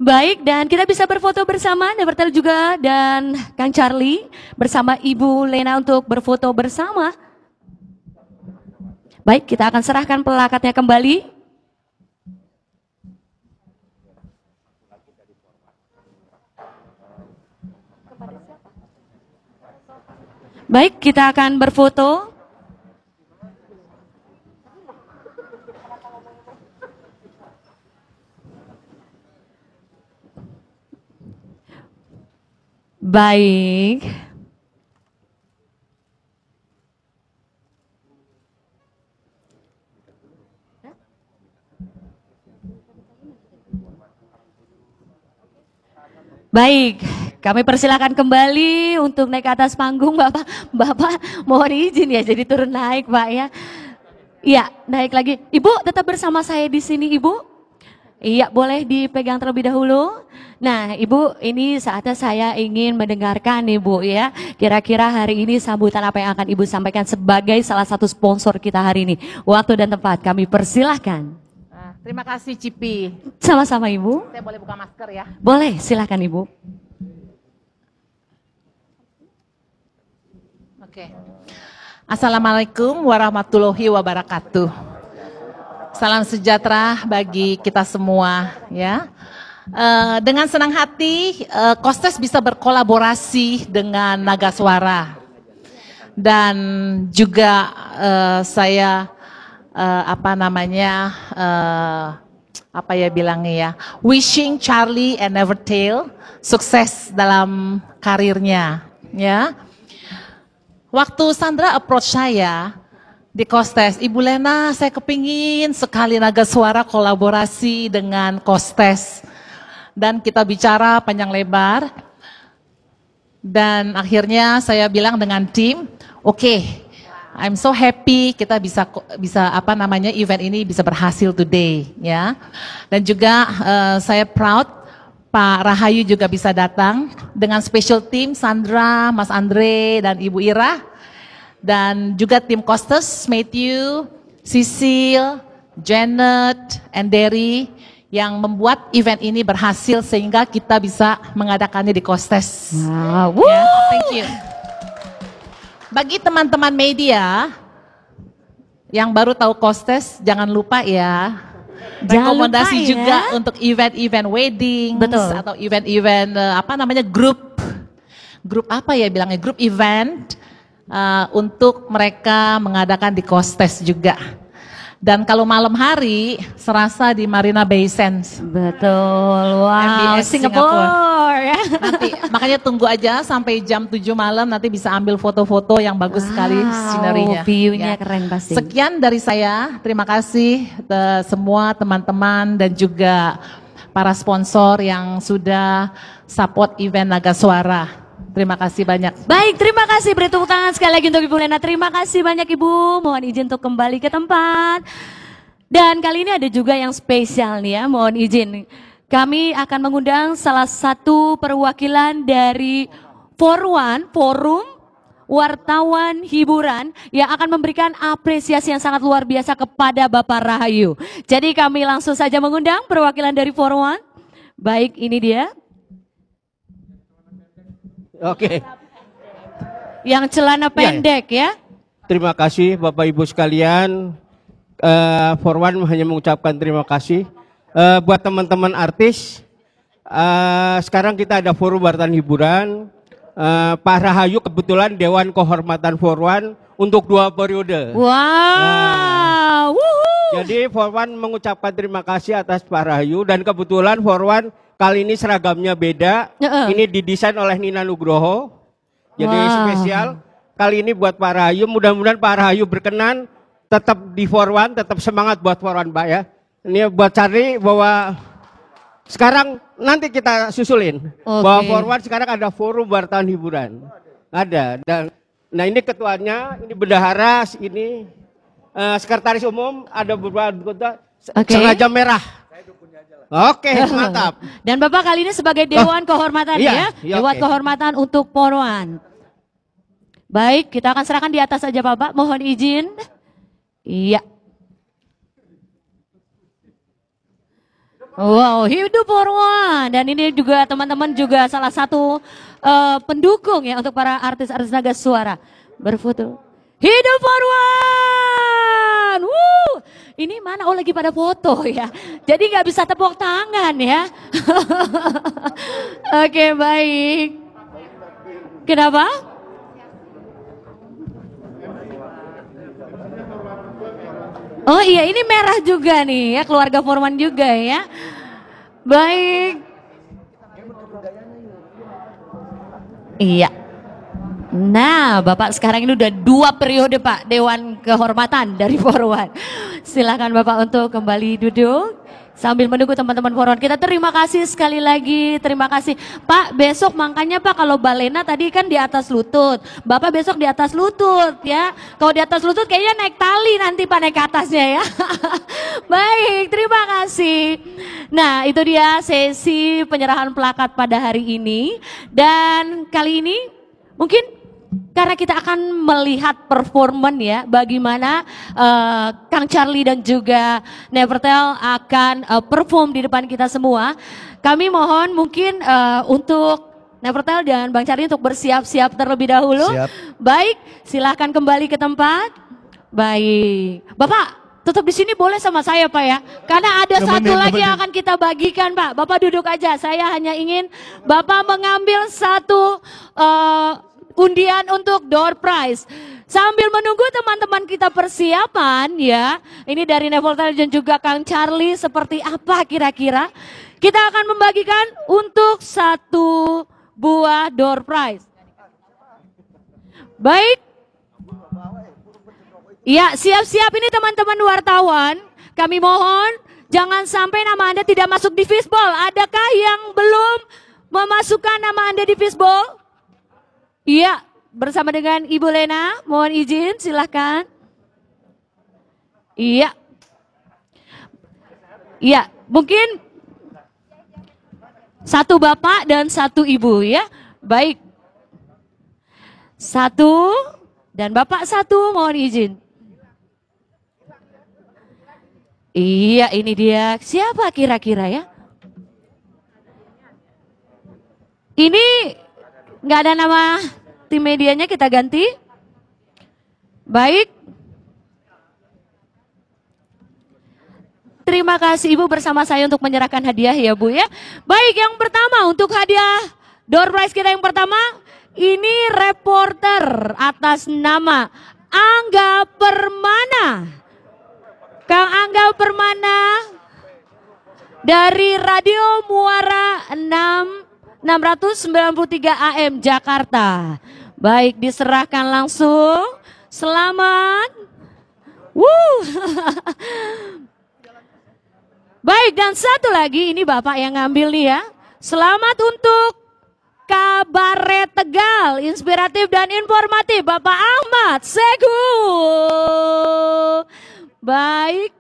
Baik, dan kita bisa berfoto bersama Nevertell juga dan Kang Charlie bersama Ibu Lena untuk berfoto bersama. Baik, kita akan serahkan pelakatnya kembali. Baik, kita akan berfoto. Baik. Baik, kami persilakan kembali untuk naik ke atas panggung Bapak. Bapak mohon izin ya, jadi turun naik Pak ya. Iya, naik lagi. Ibu tetap bersama saya di sini Ibu. Iya, boleh dipegang terlebih dahulu. Nah, Ibu, ini saatnya saya ingin mendengarkan nih, Bu, ya. Kira-kira hari ini sambutan apa yang akan Ibu sampaikan sebagai salah satu sponsor kita hari ini. Waktu dan tempat kami persilahkan. Terima kasih, Cipi. Sama-sama, Ibu. Saya boleh buka masker ya? Boleh, silahkan, Ibu. Oke. Assalamualaikum warahmatullahi wabarakatuh. Salam sejahtera bagi kita semua ya. Dengan senang hati Kostas bisa berkolaborasi dengan Nagaswara. Dan juga saya wishing Charlie and Nevertell sukses dalam karirnya ya. Waktu Sandra approach saya di Kostas, Ibu Lena saya kepingin sekali Nagaswara kolaborasi dengan Kostas. Dan kita bicara panjang lebar. Dan akhirnya saya bilang dengan tim, oke, I'm so happy kita bisa event ini bisa berhasil today ya. Dan juga saya proud Pak Rahayu juga bisa datang dengan special team Sandra, Mas Andre dan Ibu Ira. Dan juga tim Kostas, Matthew, Cecil, Janet, and Derry yang membuat event ini berhasil sehingga kita bisa mengadakannya di Kostas. Wow. Yeah, thank you. Bagi teman-teman media yang baru tahu Kostas, jangan lupa ya. Rekomendasi juga untuk event-event wedding atau event-event apa namanya grup apa ya bilangnya grup event untuk mereka mengadakan di Kostas juga. Dan kalau malam hari serasa di Marina Bay Sands. Betul. Wow, Singapura. Nanti makanya tunggu aja sampai jam 7 malam nanti bisa ambil foto-foto yang bagus sekali scenery-nya. View-nya keren pasti. Sekian dari saya. Terima kasih semua teman-teman dan juga para sponsor yang sudah support event Nagaswara. Terima kasih banyak. Baik, terima kasih. Beri tepuk tangan sekali lagi untuk Ibu Lena. Terima kasih banyak Ibu. Mohon izin untuk kembali ke tempat. Dan kali ini ada juga yang spesial nih ya. Mohon izin. Kami akan mengundang salah satu perwakilan dari Porwan, Forum Wartawan Hiburan yang akan memberikan apresiasi yang sangat luar biasa kepada Bapak Rahayu. Jadi kami langsung saja mengundang perwakilan dari Porwan. Baik, ini dia. Oke. Yang celana pendek ya. Terima kasih Bapak Ibu sekalian. Porwan hanya mengucapkan terima kasih buat teman-teman artis. Sekarang kita ada Forum Wartawan Hiburan. Pak Rahayu kebetulan Dewan Kehormatan Porwan untuk 2 periode. Wow. Jadi Porwan mengucapkan terima kasih atas Pak Rahayu dan kebetulan Porwan kali ini seragamnya beda, ini didesain oleh Nina Nugroho, jadi spesial. Kali ini buat Pak Rahayu, mudah-mudahan Pak Rahayu berkenan, tetap di Porwan, tetap semangat buat Porwan Pak ya. Ini buat Charlie bahwa sekarang nanti kita susulin, bahwa Porwan sekarang ada Forum Wartawan Hiburan. Ada, dan nah ini ketuanya, ini bendahara, ini sekretaris umum, ada beberapa sengaja merah. Oke, mantap. Dan Bapak kali ini sebagai Dewan Kehormatan ya. Dewan Kehormatan untuk Porwan. Baik, kita akan serahkan di atas aja Bapak, mohon izin. Iya. Wow, hidup Porwan. Dan ini juga teman-teman juga salah satu pendukung ya untuk para artis-artis Nagaswara. Berfoto. Hidup Porwan. Woo! Ini mana? Oh lagi pada foto ya. Jadi nggak bisa tepuk tangan ya. Oke baik. Kenapa? Oh iya ini merah juga nih ya. Keluarga Porwan juga ya. Baik. Iya. Nah, Bapak sekarang ini udah 2 periode Pak Dewan Kehormatan dari Porwan. Silakan Bapak untuk kembali duduk sambil menunggu teman-teman Porwan. Kita terima kasih sekali lagi, terima kasih. Pak, besok makanya Pak kalau Mbak Lena tadi kan di atas lutut. Bapak besok di atas lutut ya. Kalau di atas lutut kayaknya naik tali nanti Pak naik ke atasnya ya. Baik, terima kasih. Nah, itu dia sesi penyerahan plakat pada hari ini. Dan kali ini mungkin karena kita akan melihat performan ya, bagaimana Kang Charlie dan juga Nevertell akan perform di depan kita semua. Kami mohon mungkin untuk Nevertell dan Bang Charlie untuk bersiap-siap terlebih dahulu. Siap. Baik, silahkan kembali ke tempat. Baik, Bapak tetap di sini boleh sama saya Pak ya, karena ada satu lagi yang akan kita bagikan Pak. Bapak duduk aja, saya hanya ingin Bapak mengambil satu undian untuk door prize. Sambil menunggu teman-teman kita persiapan ya. Ini dari Nevertell dan juga Kang Charlie seperti apa kira-kira. Kita akan membagikan untuk 1 buah door prize. Baik. Ya siap-siap ini teman-teman wartawan. Kami mohon jangan sampai nama Anda tidak masuk di fishbowl. Adakah yang belum memasukkan nama Anda di fishbowl? Iya, bersama dengan Ibu Lena, mohon izin, silahkan. Iya. Iya, mungkin 1 bapak dan 1 ibu ya. Baik. 1 dan bapak 1, mohon izin. Iya, ini dia. Siapa kira-kira ya? Ini nggak ada nama tim medianya, kita ganti. Baik. Terima kasih Ibu bersama saya untuk menyerahkan hadiah ya Bu ya. Baik, yang pertama untuk hadiah door prize kita yang pertama. Ini reporter atas nama Angga Permana. Kang Angga Permana dari Radio Muara 693 AM Jakarta. Baik, diserahkan langsung. Selamat. Baik, dan satu lagi ini Bapak yang ngambil nih ya. Selamat untuk Kabaret Tegal, inspiratif dan informatif, Bapak Ahmad Segu. Baik,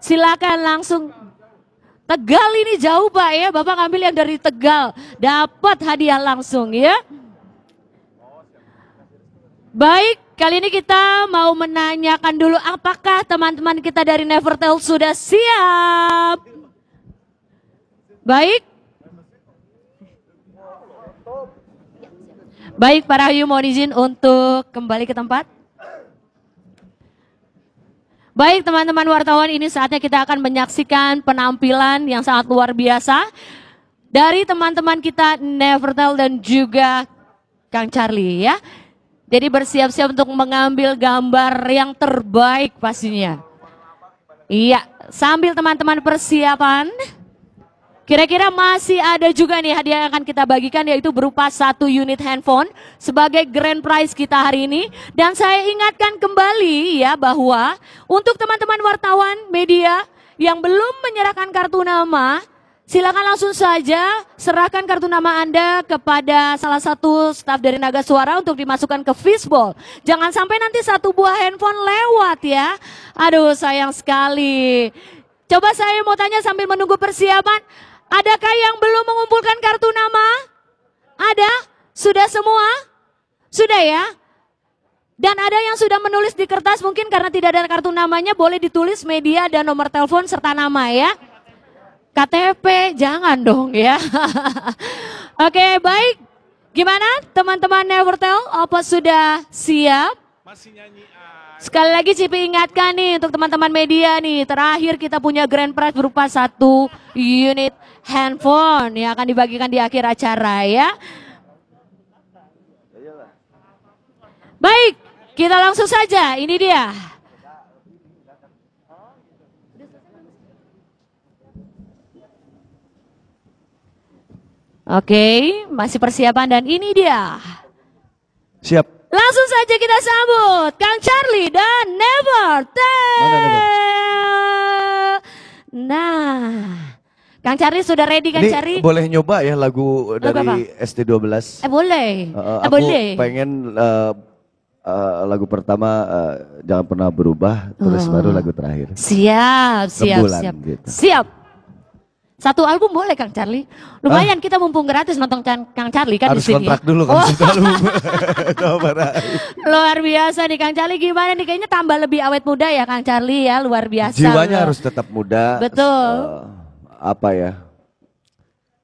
silakan langsung. Tegal ini jauh Pak ya, Bapak ngambil yang dari Tegal, dapat hadiah langsung ya. Baik, kali ini kita mau menanyakan dulu apakah teman-teman kita dari Nevertell sudah siap? Baik. Baik, Pak Rahayu mohon izin untuk kembali ke tempat. Baik teman-teman wartawan, ini saatnya kita akan menyaksikan penampilan yang sangat luar biasa dari teman-teman kita Nevertell dan juga Kang Charlie ya. Jadi bersiap-siap untuk mengambil gambar yang terbaik pastinya. Iya, sambil teman-teman persiapan, kira-kira masih ada juga nih hadiah yang akan kita bagikan, yaitu berupa 1 unit handphone sebagai grand prize kita hari ini. Dan saya ingatkan kembali ya bahwa untuk teman-teman wartawan media yang belum menyerahkan kartu nama, silakan langsung saja serahkan kartu nama Anda kepada salah satu staf dari Nagaswara untuk dimasukkan ke fishbowl. Jangan sampai nanti 1 buah handphone lewat ya. Aduh, sayang sekali. Coba saya mau tanya sambil menunggu persiapan, adakah yang belum mengumpulkan kartu nama? Ada? Sudah semua? Sudah ya? Dan ada yang sudah menulis di kertas, mungkin karena tidak ada kartu namanya boleh ditulis media dan nomor telepon serta nama ya. KTP, jangan dong ya. Oke, baik. Gimana teman-teman Nevertell, apa sudah siap? Masih nyanyi. Sekali lagi Cipi ingatkan nih untuk teman-teman media nih, terakhir kita punya grand prize berupa 1 unit handphone yang akan dibagikan di akhir acara ya. Baik, kita langsung saja, ini dia. Oke, masih persiapan dan ini dia. Siap. Langsung saja kita sambut Kang Charlie dan Nevertell. Nah, Kang Charlie sudah ready kan Charlie? Boleh nyoba ya lagu dari ST12? Boleh. Aku pengen lagu pertama Jangan Pernah Berubah, terus baru lagu terakhir. Siap, siap, Rembulan, siap. Gitu. Siap. 1 album boleh Kang Charlie. Lumayan kita mumpung gratis nonton Kang Charlie kan di sini. Harus kontrak dulu kan. Luar biasa nih Kang Charlie, gimana nih kayaknya tambah lebih awet muda ya Kang Charlie ya, luar biasa. Jiwanya harus tetap muda. Betul. Apa ya?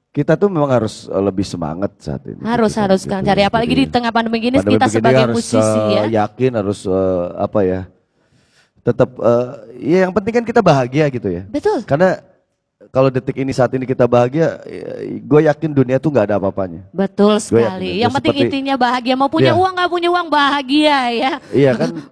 Kita tuh memang harus lebih semangat saat ini. Harus kita, harus gitu, Kang Charlie, apalagi di tengah pandemi gini kita sebagai musisi ya. Yakin harus apa ya? Tetap ya yang penting kan kita bahagia gitu ya. Betul. Karena kalau detik ini saat ini kita bahagia, gue yakin dunia tuh nggak ada apa-apanya. Betul sekali. Yang penting intinya bahagia. Mau punya uang nggak punya uang bahagia ya. Iya kan.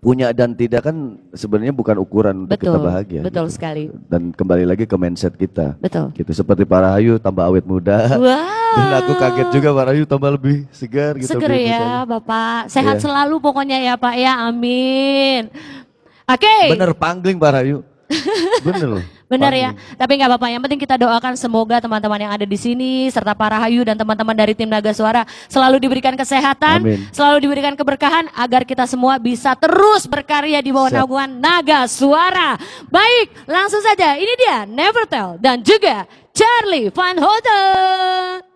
Punya dan tidak kan sebenarnya bukan ukuran untuk kita bahagia. Betul gitu. Sekali. Dan kembali lagi ke mindset kita. Betul. Gitu seperti Pak Rahayu tambah awet muda. Wow. Dan aku kaget juga Pak Rahayu tambah lebih segar. Gitu, segar ya Bapak. Sehat selalu pokoknya ya Pak ya. Amin. Oke. Bener pangling Pak Rahayu. Bener loh. Benar ya, tapi nggak apa-apa. Yang penting kita doakan semoga teman-teman yang ada di sini serta Pak Rahayu dan teman-teman dari tim Nagaswara selalu diberikan kesehatan, amin. Selalu diberikan keberkahan agar kita semua bisa terus berkarya di bawah naungan Nagaswara. Baik, langsung saja. Ini dia Nevertell dan juga Charlie Van Houten.